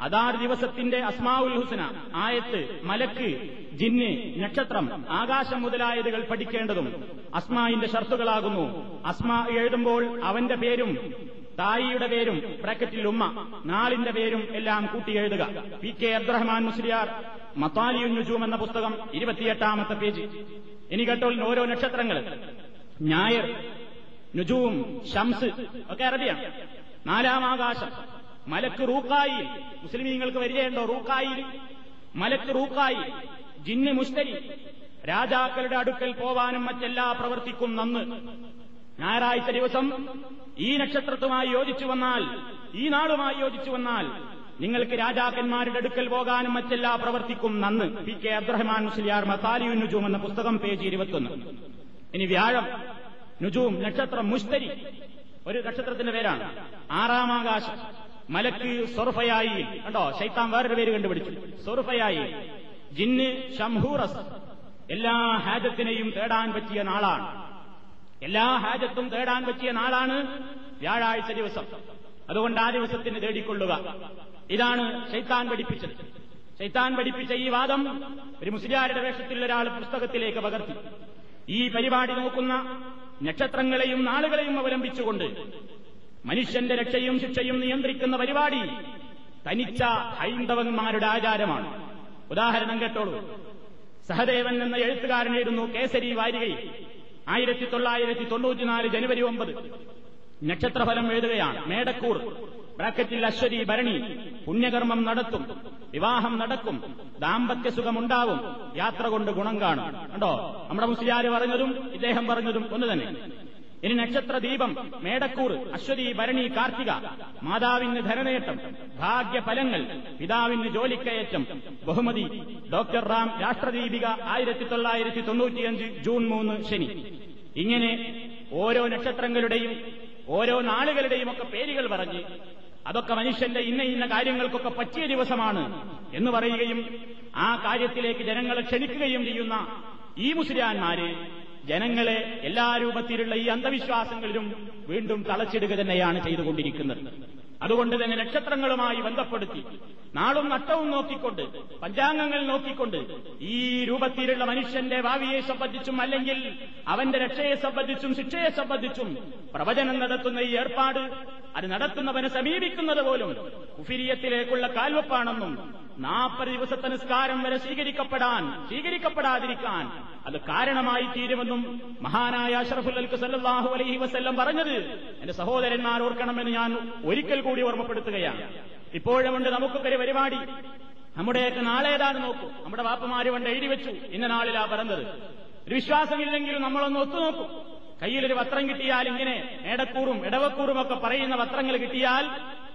അതാർ ദിവസത്തിന്റെ അസ്മാഉൽ ഹുസ്ന, ആയത്ത്, മലക്ക്, ജിന്ന്, നക്ഷത്രം, ആകാശം മുതലായതുകൾ പഠിക്കേണ്ടതും അസ്മാഇന്റെ ഷർത്തുകളാകുന്നു. അസ്മാ എഴുതുമ്പോൾ അവന്റെ പേരും തായിയുടെ പേരും ബ്രാക്കറ്റിൽ ഉമ്മ നാളിന്റെ പേരും എല്ലാം കൂട്ടി എഴുതുക. പി കെ അബ്ദുറഹ്മാൻ മുസ്ലിയാർ, മത്താലിയുൻ നുജൂം എന്ന പുസ്തകം, ഇരുപത്തിയെട്ടാമത്തെ പേജ്. ഇനി കേട്ടോളിന് ഓരോ നക്ഷത്രങ്ങൾ ഞായർ, നുജൂം, ഷംസ് ഒക്കെ അറബിയാണ്. നാലാം ആകാശം, മലക്ക് റൂക്കായി, മുസ്ലിമീങ്ങൾക്ക് വരികയുണ്ടോ റൂക്കായി? മലക്ക് റൂക്കായി, ജിന്ന് മുഷ്തരി, രാജാക്കളുടെ അടുക്കൽ പോവാനും മറ്റെല്ലാ പ്രവർത്തിക്കും നന്ന്. ഞായറാഴ്ച ദിവസം ഈ നക്ഷത്രത്തുമായി യോജിച്ചു വന്നാൽ, ഈ നാളുമായി യോജിച്ചു വന്നാൽ നിങ്ങൾക്ക് രാജാക്കന്മാരുടെ അടുക്കൽ പോകാനും മറ്റെല്ലാ പ്രവർത്തിക്കും നന്ന്. പി കെ അബ്ദുറഹ്മാൻ മുസ്ലിയാർ, മത്താലിയുൻ നുജൂം എന്ന പുസ്തകം, പേജ് ഇരുപത്തിയൊന്ന്. ഇനി വ്യാഴം, നുജൂം, നക്ഷത്രം, മുഷ്തരി ഒരു നക്ഷത്രത്തിന്റെ പേരാണ്. ആറാം ആകാശം, മലക്ക് സൊർഫയായി, കണ്ടോ ശൈത്താൻ വേറൊരു പേര് കണ്ടുപിടിച്ചു, സൊർഫയായി, ജിന്ന് ഷംഹൂറസ്, എല്ലാ ഹാജത്തിനെയും തേടാൻ പറ്റിയ നാളാണ്. എല്ലാ ഹാജത്തും തേടാൻ പറ്റിയ നാളാണ് വ്യാഴാഴ്ച ദിവസം. അതുകൊണ്ട് ആ ദിവസത്തിന് തേടിക്കൊള്ളുക. ഇതാണ് ശൈത്താൻ പഠിപ്പിച്ചത്. ശൈത്താൻ പഠിപ്പിച്ച ഈ വാദം ഒരു മുസ്ലിയാരുടെ വേഷത്തിൽ ഒരാൾ പുസ്തകത്തിലേക്ക് പകർത്തി. ഈ പരിപാടി നോക്കുന്ന നക്ഷത്രങ്ങളെയും നാളുകളെയും അവലംബിച്ചുകൊണ്ട് മനുഷ്യന്റെ രക്ഷയും ശിക്ഷയും നിയന്ത്രിക്കുന്ന പരിപാടി തനിച്ച ഹൈന്ദവന്മാരുടെ ആചാരമാണ്. ഉദാഹരണം കേട്ടോളൂ. സഹദേവൻ എന്ന എഴുത്തുകാരനായിരുന്നു കേസരി വാരികയിൽ ആയിരത്തി തൊള്ളായിരത്തി തൊണ്ണൂറ്റിനാല് ജനുവരി ഒമ്പത് നക്ഷത്രഫലം എഴുതുകയാണ്. മേടക്കൂർ, ബ്രാക്കറ്റിൽ അശ്വതി, ഭരണി, പുണ്യകർമ്മം നടത്തും, വിവാഹം നടക്കും, ദാമ്പത്യ സുഖമുണ്ടാവും, യാത്ര കൊണ്ട് ഗുണം കാണും. കണ്ടോ, നമ്മുടെ മുസ്ലിയാർ പറഞ്ഞതും ഇദ്ദേഹം പറഞ്ഞതും ഒന്ന് തന്നെ. ഇനി നക്ഷത്ര ദീപം, മേടക്കൂർ, അശ്വതി, ഭരണി, കാർത്തിക, മാതാവിന് ധനനേട്ടം, ഭാഗ്യഫലങ്ങൾ, പിതാവിന് ജോലിക്കയറ്റം, ബഹുമതി, ഡോക്ടർ റാം, രാഷ്ട്രദീപിക, ആയിരത്തി തൊള്ളായിരത്തി തൊണ്ണൂറ്റിയഞ്ച് ജൂൺ മൂന്ന് ശനി. ഇങ്ങനെ ഓരോ നക്ഷത്രങ്ങളുടെയും ഓരോ നാളുകളുടെയും ഒക്കെ പേരുകൾ പറഞ്ഞ് അതൊക്കെ മനുഷ്യന്റെ ഇന്ന ഇന്ന കാര്യങ്ങൾക്കൊക്കെ പറ്റിയ ദിവസമാണ് എന്ന് പറയുകയും ആ കാര്യത്തിലേക്ക് ജനങ്ങളെ ക്ഷണിക്കുകയും ചെയ്യുന്ന ഈ മുസ്ലിയാന്മാര് ജനങ്ങളെ എല്ലാ രൂപത്തിലുള്ള ഈ അന്ധവിശ്വാസങ്ങളിലും വീണ്ടും തളച്ചിടുക തന്നെയാണ് ചെയ്തുകൊണ്ടിരിക്കുന്നത്. അതുകൊണ്ട് തന്നെ നക്ഷത്രങ്ങളുമായി ബന്ധപ്പെടുത്തി നാളും നട്ടവും നോക്കിക്കൊണ്ട്, പഞ്ചാംഗങ്ങൾ നോക്കിക്കൊണ്ട് ഈ രൂപത്തിലുള്ള മനുഷ്യന്റെ ഭാവിയെ സംബന്ധിച്ചും അല്ലെങ്കിൽ അവന്റെ രക്ഷയെ സംബന്ധിച്ചും ശിക്ഷയെ സംബന്ധിച്ചും പ്രവചനം നടത്തുന്ന ഈ ഏർപ്പാട് അത് നടത്തുന്നവനെ സമീപിക്കുന്നത് പോലും കുഫിരിയത്തിലേക്കുള്ള കാൽവെപ്പാണെന്നും നാൽപ്പത് ദിവസത്തെ നിസ്കാരം വരെ സ്വീകരിക്കപ്പെടാൻ സ്വീകരിക്കപ്പെടാതിരിക്കാൻ അത് കാരണമായി തീരുമെന്നും മഹാനായ അഷ്റഫുൽ ഖൽഖ് സല്ലല്ലാഹു അലൈഹി വസല്ലം പറഞ്ഞത് എന്റെ സഹോദരന്മാർ ഓർക്കണമെന്ന് ഞാൻ ഒരിക്കൽ കൂടി ഓർമ്മപ്പെടുത്തുകയാണ്. ഇപ്പോഴുമുണ്ട് നമുക്കൊക്കെ ഒരു പരിപാടി, നമ്മുടെയൊക്കെ നാളെ ഏതാണ് നോക്കും, നമ്മുടെ വാപ്പമാര് കൊണ്ട് എഴുതി വെച്ചു ഇന്ന നാളിലാ പറഞ്ഞത്. ഒരു വിശ്വാസമില്ലെങ്കിലും നമ്മളൊന്ന് ഒത്തുനോക്കും. കയ്യിലൊരു പത്രം കിട്ടിയാൽ ഇങ്ങനെ ഏടക്കൂറും ഇടവക്കൂറും ഒക്കെ പറയുന്ന പത്രങ്ങൾ കിട്ടിയാൽ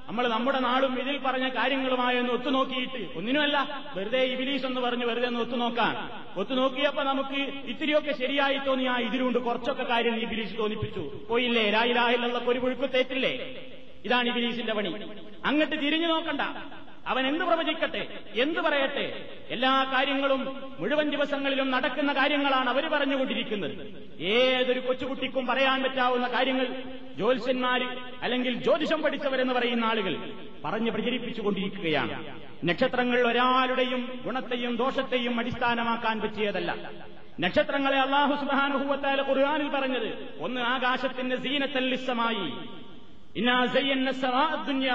നമ്മൾ നമ്മുടെ നാളും ഇതിൽ പറഞ്ഞ കാര്യങ്ങളുമായി ഒന്ന് ഒത്തുനോക്കിയിട്ട് ഒന്നിനുമല്ല, വെറുതെ ഇബിലീസ് എന്ന് പറഞ്ഞ് വെറുതെ ഒന്ന് ഒത്തുനോക്കാൻ. ഒത്തുനോക്കിയപ്പോൾ നമുക്ക് ഇത്തിരിയൊക്കെ ശരിയായി തോന്നി, ആ ഇതിലുണ്ട് കുറച്ചൊക്കെ കാര്യം ഇബിലീസ് തോന്നിപ്പിച്ചു പോയില്ലേ, ലാ ഇലാഹ ഇല്ലല്ലാഹ് ഒരു പുഴുക്കുത്തേറ്റില്ലേ. ഇതാണ് ഇബിലീസിന്റെ പണി. അങ്ങോട്ട് തിരിഞ്ഞു നോക്കണ്ട, അവൻ എന്ത് പ്രവചിക്കട്ടെ എന്ത് പറയട്ടെ, എല്ലാ കാര്യങ്ങളും മുഴുവൻ ദിവസങ്ങളിലും നടക്കുന്ന കാര്യങ്ങളാണ് അവർ പറഞ്ഞുകൊണ്ടിരിക്കുന്നത്. ഏതൊരു കൊച്ചുകുട്ടിക്കും പറയാൻ പറ്റാവുന്ന കാര്യങ്ങൾ ജ്യോത്സ്യന്മാർ അല്ലെങ്കിൽ ജ്യോതിഷം പഠിച്ചവരെന്ന് പറയുന്ന ആളുകൾ പറഞ്ഞു പ്രചരിപ്പിച്ചുകൊണ്ടിരിക്കുകയാണ്. നക്ഷത്രങ്ങൾ ഒരാളുടെയും ഗുണത്തെയും ദോഷത്തെയും അടിസ്ഥാനമാക്കാൻ പറ്റിയതല്ല. നക്ഷത്രങ്ങളെ അല്ലാഹു സുബ്ഹാനഹു വ തആല ഖുർആനിൽ പറഞ്ഞത് ഒന്ന് ആകാശത്തിന്റെ സീനത്തൽ ലിസ്സമായി ഇന്നാ സയ്യന്ന സമാഅദ് ദുനിയ.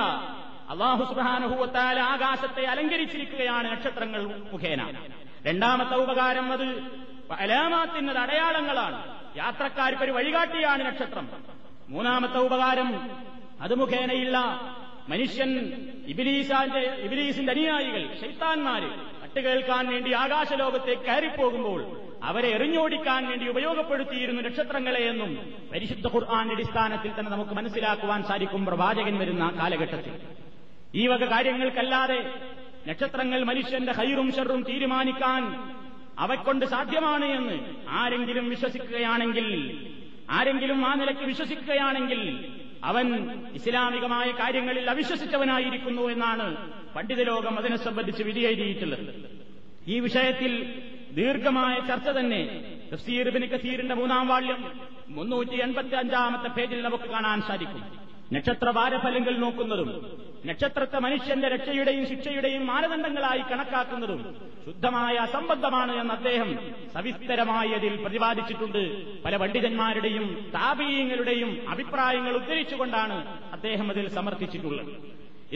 അല്ലാഹു സുബ്ഹാനഹു വ തആല ആകാശത്തെ അലങ്കരിച്ചിരിക്കുകയാണ് നക്ഷത്രങ്ങൾ മുഖേന. രണ്ടാമത്തെ ഉപകാരം അത് അലാമാത്തിൻ്റെ അടയാളങ്ങളാണ്, യാത്രക്കാർക്ക് ഒരു വഴികാട്ടിയാണ് നക്ഷത്രം. മൂന്നാമത്തെ ഉപകാരം അത് മുഖേനയുള്ള മനുഷ്യൻ ഇബ്ലീസാന്റെ ഇബ്ലീസിന്റെ അനുയായികൾ ശൈത്താന്മാര് തട്ടുകേൾക്കാൻ വേണ്ടി ആകാശലോകത്തേക്ക് കയറിപ്പോകുമ്പോൾ അവരെ എറിഞ്ഞോടിക്കാൻ വേണ്ടി ഉപയോഗപ്പെടുത്തിയിരുന്നു നക്ഷത്രങ്ങളെ എന്നും പരിശുദ്ധ ഖുർആന്റെ അടിസ്ഥാനത്തിൽ തന്നെ നമുക്ക് മനസ്സിലാക്കുവാൻ സാധിക്കും. പ്രവാചകൻ വരുന്ന കാലഘട്ടത്തിൽ ഈ വക കാര്യങ്ങൾക്കല്ലാതെ നക്ഷത്രങ്ങൾ മനുഷ്യന്റെ ഖൈറും ഷർറും തീരുമാനിക്കാൻ അവയ്ക്കൊണ്ട് സാധ്യമാണ് എന്ന് ആരെങ്കിലും വിശ്വസിക്കുകയാണെങ്കിൽ, ആരെങ്കിലും ആ നിലയ്ക്ക് വിശ്വസിക്കുകയാണെങ്കിൽ അവൻ ഇസ്ലാമികമായ കാര്യങ്ങളിൽ അവിശ്വസിച്ചവനായിരിക്കുന്നു എന്നാണ് പണ്ഡിത ലോകം അതിനെ സംബന്ധിച്ച് വിധി എഴുതിയിട്ടുള്ളത്. ഈ വിഷയത്തിൽ ദീർഘമായ ചർച്ച തന്നെ തഫ്സീർ ഇബ്നു കസീറിന്റെ മൂന്നാം വാള്യം മുന്നൂറ്റി എൺപത്തി അഞ്ചാമത്തെ പേജിൽ നമുക്ക് കാണാൻ സാധിക്കും. നക്ഷത്ര വാരഫലങ്ങൾ നോക്കുന്നതും നക്ഷത്രത്തെ മനുഷ്യന്റെ രക്ഷയുടെയും ശിക്ഷയുടെയും മാനദണ്ഡങ്ങളായി കണക്കാക്കുന്നതും ശുദ്ധമായ അസംബന്ധമാണ് എന്ന് അദ്ദേഹം സവിസ്തരമായി അതിൽ പ്രതിപാദിച്ചിട്ടുണ്ട്. പല പണ്ഡിതന്മാരുടെയും താബീഈങ്ങളുടെയും അഭിപ്രായങ്ങൾ ഉദ്ധരിച്ചുകൊണ്ടാണ് അദ്ദേഹം അതിൽ സമർത്ഥിച്ചിട്ടുള്ളത്.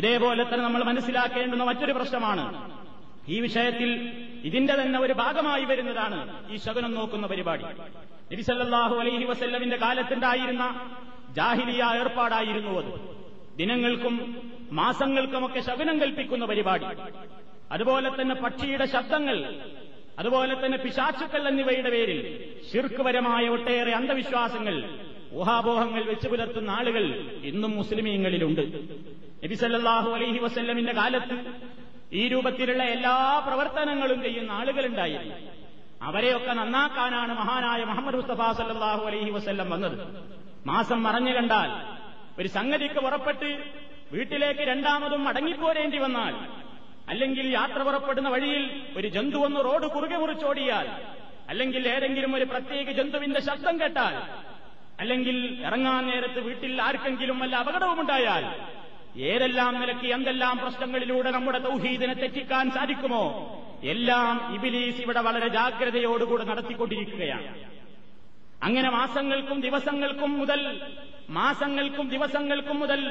ഇതേപോലെ തന്നെ നമ്മൾ മനസ്സിലാക്കേണ്ടുന്ന മറ്റൊരു പ്രശ്നമാണ്, ഈ വിഷയത്തിൽ ഇതിന്റെ തന്നെ ഒരു ഭാഗമായി വരുന്നതാണ് ഈ ശകുനം നോക്കുന്ന പരിപാടി. നബി സല്ലല്ലാഹു അലൈഹി വസല്ലമിന്റെ കാലത്തുണ്ടായിരുന്ന ജാഹിലിയ ഏർപ്പാടായിരുന്നു അത്. ദിനങ്ങൾക്കും മാസങ്ങൾക്കുമൊക്കെ ശകുനം കൽപ്പിക്കുന്ന പരിപാടി. അതുപോലെ തന്നെ പക്ഷിയുടെ ശബ്ദങ്ങൾ, അതുപോലെ തന്നെ പിശാചുക്കൾ എന്നിവയുടെ പേരിൽ ശിർക്കുപരമായ ഒട്ടേറെ അന്ധവിശ്വാസങ്ങൾ, ഊഹാപോഹങ്ങൾ വെച്ചു പുലർത്തുന്ന ആളുകൾ ഇന്നും മുസ്ലിമീങ്ങളിലുണ്ട്. നബി സല്ലല്ലാഹു അലൈഹി വസല്ലമിന്റെ കാലത്ത് ഈ രൂപത്തിലുള്ള എല്ലാ പ്രവർത്തനങ്ങളും ചെയ്യുന്ന ആളുകളുണ്ടായിരുന്നു. അവരെയൊക്കെ നന്നാക്കാനാണ് മഹാനായ മുഹമ്മദ് മുസ്തഫ സല്ലല്ലാഹു അലൈഹി വസല്ലം വന്നത്. മാസം മറഞ്ഞു കണ്ടാൽ, ഒരു സംഗതിക്ക് പുറപ്പെട്ട് വീട്ടിലേക്ക് രണ്ടാമതും മടങ്ങിപ്പോരേണ്ടി വന്നാൽ, അല്ലെങ്കിൽ യാത്ര പുറപ്പെടുന്ന വഴിയിൽ ഒരു ജന്തു ഒന്ന് റോഡ് കുറുകെ മുറിച്ചോടിയാൽ, അല്ലെങ്കിൽ ഏതെങ്കിലും ഒരു പ്രത്യേക ജന്തുവിന്റെ ശബ്ദം കേട്ടാൽ, അല്ലെങ്കിൽ ഇറങ്ങാൻ നേരത്ത് വീട്ടിൽ ആർക്കെങ്കിലും വല്ല അപകടവുമുണ്ടായാൽ, ഏതെല്ലാം നിലയ്ക്ക് എന്തെല്ലാം പ്രശ്നങ്ങളിലൂടെ നമ്മുടെ തൗഹീദിനെ തെറ്റിക്കാൻ സാധിക്കുമോ എല്ലാം ഇബ്ലീസ് ഇവിടെ വളരെ ജാഗ്രതയോടുകൂടെ നടത്തിക്കൊണ്ടിരിക്കുകയാണ്. അങ്ങനെ മാസങ്ങൾക്കും ദിവസങ്ങൾക്കും മുതൽ മാസങ്ങൾക്കും ദിവസങ്ങൾക്കും മുതൽ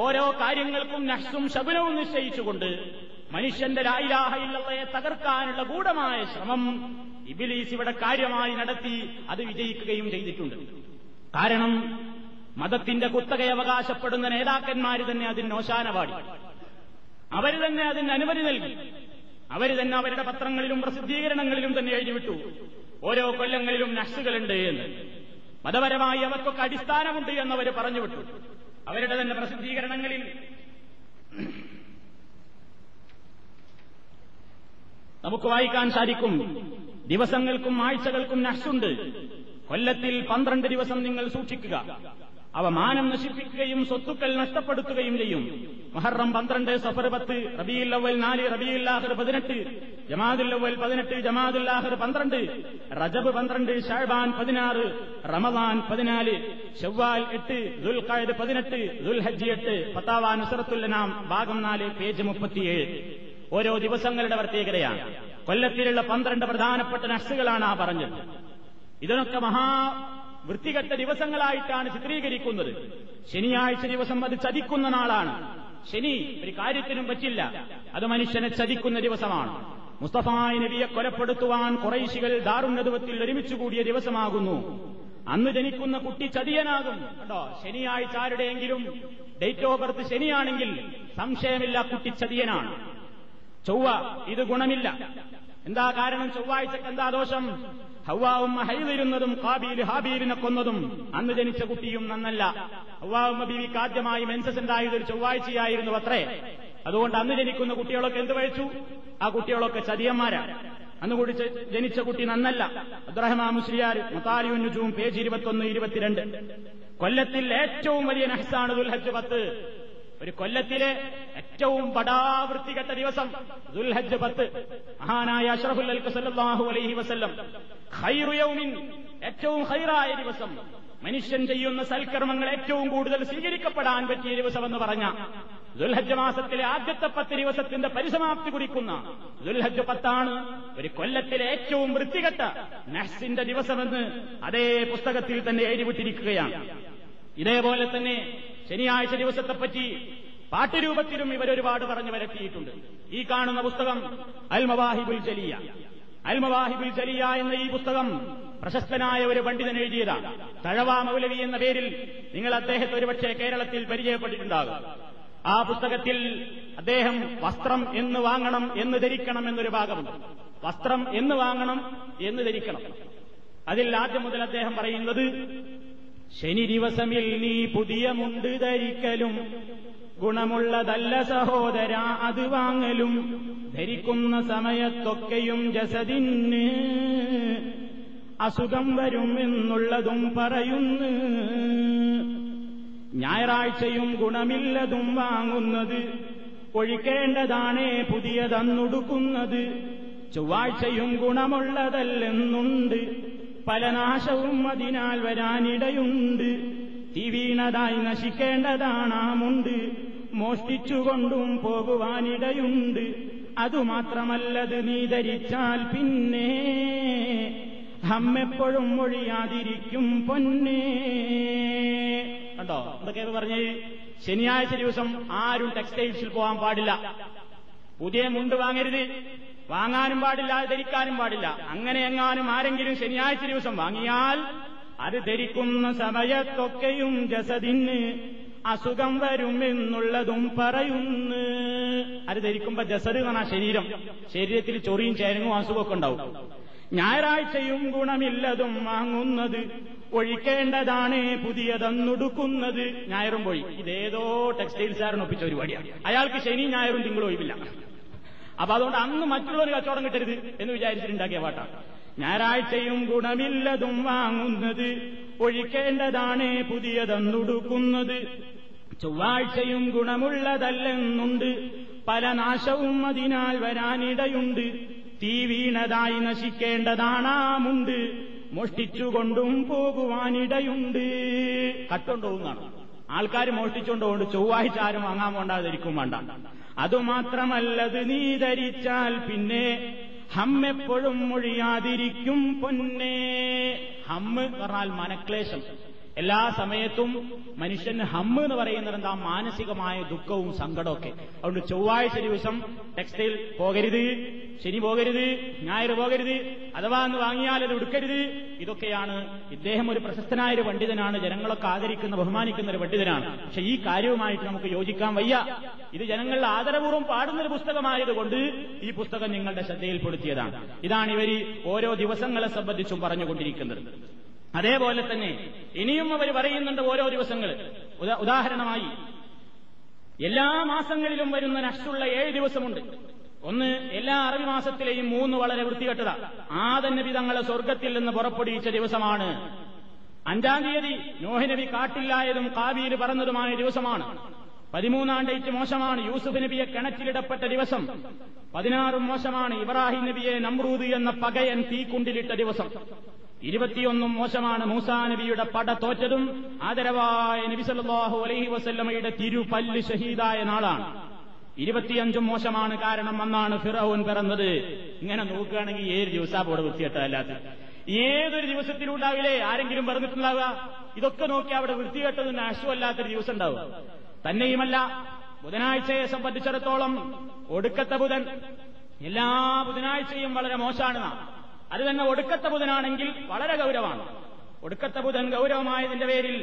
ഓരോ കാര്യങ്ങൾക്കും നഹ്സും ശകുനവും നിശ്ചയിച്ചുകൊണ്ട് മനുഷ്യന്റെ ലാ ഇലാഹ ഇല്ലല്ലാഹയെ തകർക്കാനുള്ള ഗൂഢമായ ശ്രമം ഇബ്ലീസ് ഇവിടെ കാര്യമായി നടത്തി. അത് വിജയിക്കുകയും ചെയ്തിട്ടുണ്ട്. കാരണം മതത്തിന്റെ കുത്തകയവകാശപ്പെടുന്ന നേതാക്കന്മാര് തന്നെ അതിന് ഓശാന പാടി, അവര് തന്നെ അതിന് അനുമതി നൽകി, അവര് തന്നെ അവരുടെ പത്രങ്ങളിലും പ്രസിദ്ധീകരണങ്ങളിലും തന്നെ എഴുതിവിട്ടു ഓരോ കൊല്ലങ്ങളിലും നഹ്സുകളുണ്ട് എന്ന്. മതപരമായി അവർക്കൊക്കെ അടിസ്ഥാനമുണ്ട് എന്നവർ പറഞ്ഞുവിട്ടു. അവരുടെ തന്നെ പ്രസിദ്ധീകരണങ്ങളിൽ നമുക്ക് വായിക്കാൻ സാധിക്കും, ദിവസങ്ങൾക്കും ആഴ്ചകൾക്കും നഹ്സുണ്ട്, കൊല്ലത്തിൽ പന്ത്രണ്ട് ദിവസം നിങ്ങൾ സൂക്ഷിക്കുക, അവ മാനം നശിപ്പിക്കുകയും സ്വത്തുക്കൾ നഷ്ടപ്പെടുത്തുകയും ചെയ്യും. മുഹറം പന്ത്രണ്ട്, സഫർ പത്ത്, റബീഉൽ അവ്വൽ നാല്, റബീഉൽ ആഖിർ പതിനെട്ട്, ജമാഅത്തുൽ അവ്വൽ പതിനെട്ട്, ജമാഅത്തുൽ ആഖിർ പന്ത്രണ്ട്, റജബ് പന്ത്രണ്ട്, ശഅബാൻ പതിനാറ്, റമദാൻ പതിനാല്, ശവ്വാൽ എട്ട്, ദുൽഖഅദ പതിനെട്ട്, ദുൽഹജ്ജ് എട്ട്. ഫത്താവ നുസ്റത്തുൽ അനാം ഭാഗം നാല്, പേജ് മുപ്പത്തിയേഴ്. ഓരോ ദിവസങ്ങളുടെ പ്രത്യേകതയാണ്. കൊല്ലത്തിലുള്ള പന്ത്രണ്ട് പ്രധാനപ്പെട്ട നഷ്ടുകളാണ് ആ പറഞ്ഞത്. ഇതിനൊക്കെ മഹാ വൃത്തികെട്ട ദിവസങ്ങളായിട്ടാണ് ചിത്രീകരിക്കുന്നത്. ശനിയാഴ്ച ദിവസം അത് ചതിക്കുന്ന നാളാണ്. ശനി ഒരു കാര്യത്തിനും പറ്റില്ല, അത് മനുഷ്യനെ ചതിക്കുന്ന ദിവസമാണ്. മുസ്തഫ നബിയെ കൊലപ്പെടുത്തുവാൻ ഖുറൈശികൾ ദാറുൻ നദുവത്തിൽ ഒരുമിച്ചുകൂടിയ ദിവസമാകുന്നു. അന്ന് ജനിക്കുന്ന കുട്ടി ചതിയനാകും. കണ്ടോ, ശനിയാഴ്ച ആരുടെയെങ്കിലും ഡേറ്റ് ഓഫ് ബർത്ത് ശനിയാണെങ്കിൽ സംശയമില്ല, കുട്ടി ചതിയനാണ്. ചൊവ്വ, ഇത് ഗുണമില്ല. എന്താ കാരണം? ചൊവ്വാഴ്ചക്ക് എന്താ ദോഷം? ഹവ്വാവുമ്മ ഹൈലിരുന്നതും കാബീൽ ഹാബീലിനെ കൊന്നതും അന്ന് ജനിച്ച കുട്ടിയും നന്നല്ല. ഹവ്വാവുമ്മ ബീവിക്ക് ആദ്യമായി മെൻസസ് ഉണ്ടായത് ഒരു ചൊവ്വാഴ്ചയായിരുന്നു അത്രേ. അതുകൊണ്ട് അന്ന് ജനിക്കുന്ന കുട്ടികളൊക്കെ എന്ത് വഴിച്ചു? ആ കുട്ടികളൊക്കെ ചതിയന്മാരാണ്. അന്നുകൂടി ജനിച്ച കുട്ടി നന്നല്ല. അബ്ദുറഹ്മാൻ മുസ്ലിയാർ മുതാലിഉൻ നുജൂം പേജ് ഇരുപത്തിയൊന്ന് ഇരുപത്തിരണ്ട്. കൊല്ലത്തിൽ ഏറ്റവും വലിയ നഹ്സാണ് ദുൽഹജ്ജ് പത്ത്. ഒരു കൊല്ലത്തിലെ ഏറ്റവും ബടാവൃത്തികെട്ട ദിവസം ദുൽഹജ്ജ് പത്ത്. മഹാനായ അഷ്റഫുൽ ഖൽഖ് സല്ലല്ലാഹു അലൈഹി വസല്ലം ഖൈറു യൗമിൻ, ഏറ്റവും ഖൈറായ ദിവസം, മനുഷ്യൻ ചെയ്യുന്ന സൽക്കർമ്മങ്ങൾ ഏറ്റവും കൂടുതൽ സ്വീകരിക്കപ്പെടാൻ പറ്റിയ ദിവസമെന്ന് പറഞ്ഞ ദുൽഹജ്ജ് മാസത്തിലെ ആദ്യത്തെ പത്ത് ദിവസത്തിന്റെ പരിസമാപ്തി കുറിക്കുന്ന ദുൽഹജ്ജ് പത്താണ് ഒരു കൊല്ലത്തിലെ ഏറ്റവും വൃത്തികെട്ട നഹ്സിന്റെ ദിവസമെന്ന് അതേ പുസ്തകത്തിൽ തന്നെ എഴുതിവിട്ടിരിക്കുകയാണ്. ഇതേപോലെ തന്നെ ശനിയാഴ്ച ദിവസത്തെപ്പറ്റി പാട്ടുരൂപത്തിലും ഇവരൊരുപാട് പറഞ്ഞു വരത്തിയിട്ടുണ്ട്. ഈ കാണുന്ന പുസ്തകം അൽ മവാഹിബുൽ ജലിയ. അൽ മവാഹിബുൽ ജലിയ എന്ന ഈ പുസ്തകം പ്രശസ്തനായ ഒരു പണ്ഡിതൻ എഴുതിയതാണ്, തഴവ മൗലവി എന്ന പേരിൽ. നിങ്ങൾ അദ്ദേഹത്തെ ഒരുപക്ഷെ കേരളത്തിൽ പരിചയപ്പെട്ടിട്ടുണ്ടാകും. ആ പുസ്തകത്തിൽ അദ്ദേഹം വസ്ത്രം എന്ന് വാങ്ങണം എന്ന് ധരിക്കണം എന്നൊരു ഭാഗമുണ്ട്. വസ്ത്രം എന്ന് വാങ്ങണം എന്ന് ധരിക്കണം. അതിൽ ആദ്യം മുതൽ അദ്ദേഹം പറയുന്നത്, ശനി ദിവസമിൽ നീ പുതിയ മുണ്ട് ധരിക്കലും ഗുണമുള്ളതല്ല സഹോദര അത് വാങ്ങലും, ധരിക്കുന്ന സമയത്തൊക്കെയും ജസദിന് അസുഖം വരും എന്നുള്ളതും പറയുന്നു. ഞായറാഴ്ചയും ഗുണമില്ലതും വാങ്ങുന്നത് ഒഴിക്കേണ്ടതാണേ പുതിയതെന്നുടുക്കുന്നത്, ചൊവ്വാഴ്ചയും ഗുണമുള്ളതല്ലെന്നുണ്ട് പല നാശവും അതിനാൽ വരാനിടയുണ്ട്, തീവീണതായി നശിക്കേണ്ടതാണാമുണ്ട് മോഷ്ടിച്ചുകൊണ്ടും പോകുവാനിടയുണ്ട്, അതുമാത്രമല്ലത് നീ ധരിച്ചാൽ പിന്നെ ഹമ്മെപ്പോഴും ഒഴിയാതിരിക്കും പൊന്നേ. കണ്ടോ, എന്തൊക്കെ പറഞ്ഞേ? ശനിയാഴ്ച ദിവസം ആരും ടെക്സ്റ്റൈൽസിൽ പോകാൻ പാടില്ല, പുതിയ മുണ്ട് വാങ്ങരുത്, വാങ്ങാനും പാടില്ല, ധരിക്കാനും പാടില്ല. അങ്ങനെ എങ്ങാനും ആരെങ്കിലും ശനിയാഴ്ച ദിവസം വാങ്ങിയാൽ അത് ധരിക്കുന്ന സമയത്തൊക്കെയും ജസദിന് അസുഖം വരും എന്നുള്ളതും പറയുന്നു. അത് ധരിക്കുമ്പോ ജസദ് എന്ന് പറഞ്ഞാൽ ശരീരം, ശരീരത്തിൽ ചൊറിയും ചേരങ്ങും അസുഖമൊക്കെ ഉണ്ടാവും. ഞായറാഴ്ചയും ഗുണമില്ലതും വാങ്ങുന്നത് ഒഴിക്കേണ്ടതാണേ പുതിയതെന്നുടുക്കുന്നത്. ഞായറും പോയി. ഇതേതോ ടെക്സ്റ്റൈൽസുകാരൻ ഒപ്പിച്ച പരിപാടിയാണ്. അയാൾക്ക് ശനി ഞായറും തിങ്കളും ഒഴിവില്ല. അപ്പൊ അതുകൊണ്ട് അന്ന് മറ്റുള്ളവർ കച്ചവടം കിട്ടരുത് എന്ന് വിചാരിച്ചിട്ടുണ്ടാക്കിയ പാട്ടാണ്. ഞായറാഴ്ചയും ഗുണമില്ലതും വാങ്ങുന്നത് ഒഴിക്കേണ്ടതാണേ പുതിയതെന്നുടുക്കുന്നത്, ചൊവ്വാഴ്ചയും ഗുണമുള്ളതല്ലെന്നുണ്ട് പല നാശവും അതിനാൽ വരാനിടയുണ്ട്, തീ വീണതായി നശിക്കേണ്ടതാണാമുണ്ട് മോഷ്ടിച്ചുകൊണ്ടും പോകുവാനിടയുണ്ട്. കട്ടുണ്ടോന്നാണ് ആൾക്കാർ മോഷ്ടിച്ചുകൊണ്ട് കൊണ്ട് ചൊവ്വാഴ്ച ആരും വാങ്ങാൻ പോണ്ടാതിരിക്കും വേണ്ട. അതുമാത്രമല്ലത് നീ ധരിച്ചാൽ പിന്നെ ഹമ്മെപ്പോഴും ഒഴിയാതിരിക്കും പൊന്നേ. ഹമ്മ് പറഞ്ഞാൽ മനക്ലേശം. എല്ലാ സമയത്തും മനുഷ്യന് ഹമ്മ് എന്ന് പറയുന്നത് എന്താ? മാനസികമായ ദുഃഖവും സങ്കടമൊക്കെ. അതുകൊണ്ട് ചൊവ്വാഴ്ച ദിവസം ടെക്സ്റ്റൈൽ പോകരുത്, ശനി പോകരുത്, ഞായർ പോകരുത്, അഥവാ അന്ന് വാങ്ങിയാൽ അത് ഉടുക്കരുത്. ഇതൊക്കെയാണ്. ഇദ്ദേഹം ഒരു പ്രശസ്തനായ ഒരു പണ്ഡിതനാണ്, ജനങ്ങളൊക്കെ ആദരിക്കുന്ന ബഹുമാനിക്കുന്ന ഒരു പണ്ഡിതനാണ്. പക്ഷെ ഈ കാര്യവുമായിട്ട് നമുക്ക് യോജിക്കാൻ വയ്യ. ഇത് ജനങ്ങളുടെ ആദരപൂർവ്വം പാടുന്നൊരു പുസ്തകമായതുകൊണ്ട് ഈ പുസ്തകം നിങ്ങളുടെ ശ്രദ്ധയിൽപ്പെടുത്തിയതാണ്. ഇതാണ് ഇവർ ഓരോ ദിവസങ്ങളെ സംബന്ധിച്ചും പറഞ്ഞുകൊണ്ടിരിക്കുന്നത്. അതേപോലെ തന്നെ ഇനിയും അവർ പറയുന്നുണ്ട് ഓരോ ദിവസങ്ങൾ. ഉദാഹരണമായി എല്ലാ മാസങ്ങളിലും വരുന്ന നഷ്ടുള്ള ഏഴ് ദിവസമുണ്ട്. ഒന്ന്, എല്ലാ അറബി മാസത്തിലെയും മൂന്ന് വളരെ വൃത്തികെട്ടതാണ്. ആദം നബി തങ്ങളെ സ്വർഗത്തിൽ നിന്ന് പുറപ്പെടുവിച്ച ദിവസമാണ്. അഞ്ചാം തീയതി നോഹ് നബി കാട്ടില്ലായതും കാബീൽ പറഞ്ഞതുമായ ദിവസമാണ്. പതിമൂന്നാം ഡേറ്റ് മോശമാണ്, യൂസുഫ് നബിയെ കിണറ്റിലിടപ്പെട്ട ദിവസം. പതിനാറും മോശമാണ്, ഇബ്രാഹിം നബിയെ നമ്രൂദ് എന്ന പകയൻ തീക്കുണ്ടിലിട്ട ദിവസം. ഇരുപത്തിയൊന്നും മോശമാണ്, മൂസാ നബിയുടെ പട തോറ്റതും ആദരവായ നബി സല്ലല്ലാഹു അലൈഹി വസല്ലമയുടെ തിരുപല്ല് ഷഹീദായ നാളാണ്. ഇരുപത്തിയഞ്ചും മോശമാണ്, കാരണം അന്നാണ് ഫിറഔൻ പിറന്നത്. ഇങ്ങനെ നോക്കുകയാണെങ്കിൽ ഏഴ് ദിവസാപോടെ വൃത്തികെട്ടതല്ലാത്ത ഏതൊരു ദിവസത്തിലുണ്ടാവില്ലേ ആരെങ്കിലും പറഞ്ഞിട്ടുണ്ടാവുക? ഇതൊക്കെ നോക്കി അവിടെ വൃത്തികെട്ടതിന് അശ്വല്ലാത്തൊരു ദിവസം ഉണ്ടാവുക തന്നെയുമല്ല. ബുധനാഴ്ചയെ സംബന്ധിച്ചിടത്തോളം ഒടുക്കത്തെ ബുധൻ എല്ലാ ബുധനാഴ്ചയും വളരെ മോശമാണ്. അത് തന്നെ ഒടുക്കത്തെ ബുധനാണെങ്കിൽ വളരെ ഗൌരവമാണ്. ഒടുക്കത്തെ ബുധൻ ഗൌരവമായതിന്റെ പേരിൽ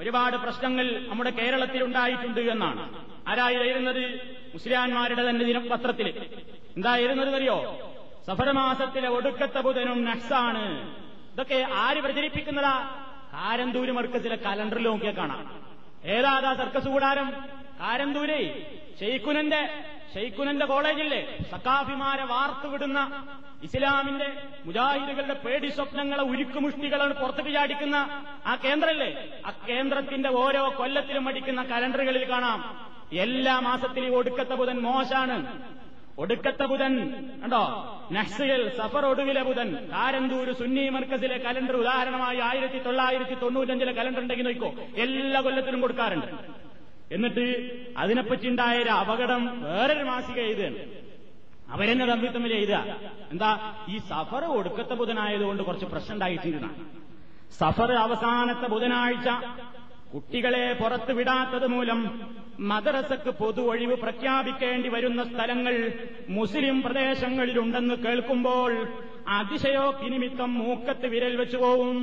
ഒരുപാട് പ്രശ്നങ്ങൾ നമ്മുടെ കേരളത്തിൽ ഉണ്ടായിട്ടുണ്ട് എന്നാണ് ആരായിരുന്നത് മുസ്ലിയാന്മാരുടെ തന്നെ ദിനപത്രത്തിൽ എന്തായിരുന്നതെന്നറിയോ? സഫർമാസത്തിലെ ഒടുക്കത്തെ ബുധനും നഹ്സാണ്. ഇതൊക്കെ ആര് പ്രചരിപ്പിക്കുന്നതാ? കാരന്തൂര് മർക്കസിലെ കലണ്ടറിൽ നോക്കിയാൽ കാണാം. ഏതാതാ സർക്കസ് കൂടാരം? കാരന്തൂര് ഷെയ്ഖുനന്റെ ഷെയ്ഖുനന്റെ കോളേജില്ലേ, സഖാഫിമാരെ വാർത്തുവിടുന്ന ഇസ്ലാമിന്റെ മുജാഹിദുകളുടെ പേടി സ്വപ്നങ്ങളെ ഉരുക്കുമുഷ്ടികളാണ് പുറത്തേക്ക് ചാടിക്കുന്ന ആ കേന്ദ്രല്ലേ, ആ കേന്ദ്രത്തിന്റെ ഓരോ കൊല്ലത്തിലും അടിക്കുന്ന കലണ്ടറുകളിൽ കാണാം എല്ലാ മാസത്തിലും ഒടുക്കത്തെ ബുധൻ മോശാണ്. ഒടുക്കത്തെ ബുധൻ കണ്ടോ, നഹ്സിൽ സഫർ ഒടുവിലെ ബുധൻ. കാരന്തൂര് സുന്നി മർക്കസിലെ കലണ്ടർ ഉദാഹരണമായി ആയിരത്തി തൊള്ളായിരത്തി തൊണ്ണൂറ്റഞ്ചിലെ കലണ്ടർ ഉണ്ടെങ്കിൽ നോക്കോ, എല്ലാ കൊല്ലത്തിലും കൊടുക്കാറുണ്ട്. എന്നിട്ട് അതിനെപ്പറ്റി ഉണ്ടായ ഒരു അപകടം വേറൊരു മാസിക എഴുതുകയാണ്, അവരെന്നെ തമ്മിൽ തമ്മിൽ എഴുതുക. എന്താ ഈ സഫർ ഒടുക്കത്തെ ബുധനായതുകൊണ്ട് കുറച്ച് പ്രശ്നം ഉണ്ടായിട്ടുണ്ടെന്നാണ്. സഫർ അവസാനത്തെ ബുധനാഴ്ച കുട്ടികളെ പുറത്തു വിടാത്തത് മൂലം മദ്രസക്ക് പൊതു ഒഴിവ് പ്രഖ്യാപിക്കേണ്ടി വരുന്ന സ്ഥലങ്ങൾ മുസ്ലിം പ്രദേശങ്ങളിലുണ്ടെന്ന് കേൾക്കുമ്പോൾ അതിശയോക്തി നിമിത്തം മൂക്കത്ത് വിരൽ വെച്ചു പോവും.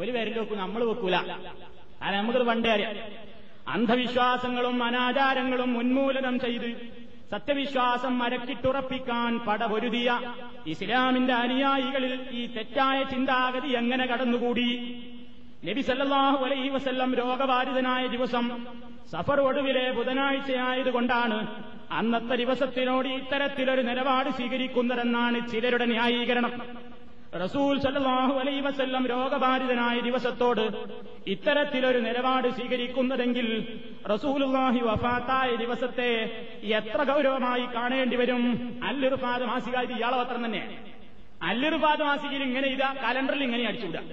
ഒരു വിരൽ വെക്കും, നമ്മൾ വെക്കൂല. അല്ല, നമുക്കത് പണ്ടേ അറിയാം. അന്ധവിശ്വാസങ്ങളും അനാചാരങ്ങളും ഉന്മൂലനം ചെയ്ത് സത്യവിശ്വാസം മരക്കിട്ടുറപ്പിക്കാൻ പടപൊരുതിയ ഇസ്ലാമിന്റെ അനുയായികളിൽ ഈ തെറ്റായ ചിന്താഗതി എങ്ങനെ കടന്നുകൂടി? നബി സല്ലല്ലാഹു അലൈഹി വസല്ലം രോഗബാധിതനായ ദിവസം സഫർ ഒടുവിലെ ബുധനാഴ്ചയായതുകൊണ്ടാണ് അന്നത്തെ ദിവസത്തിനോട് ഇത്തരത്തിലൊരു നിലപാട് സ്വീകരിക്കുന്നതെന്നാണ് ചിലരുടെ ന്യായീകരണം. റസൂൽ സല്ലല്ലാഹു അലൈഹി വസല്ലം രോഗബാധിതനായ ദിവസത്തോട് ഇത്തരത്തിലൊരു നിലപാട് സ്വീകരിക്കുന്നതെങ്കിൽ റസൂലുള്ളാഹി വഫാത്തായ ദിവസത്തെ എത്ര ഗൌരവമായി കാണേണ്ടി വരും? അല്ലിർഫാദ് മാസികാരി ഇയാളെ പത്രം തന്നെ. അല്ലിർഫാദ് മാസികയിൽ ഇങ്ങനെ ഇതാ കലണ്ടറിൽ ഇങ്ങനെ അടിച്ചുവിടാം.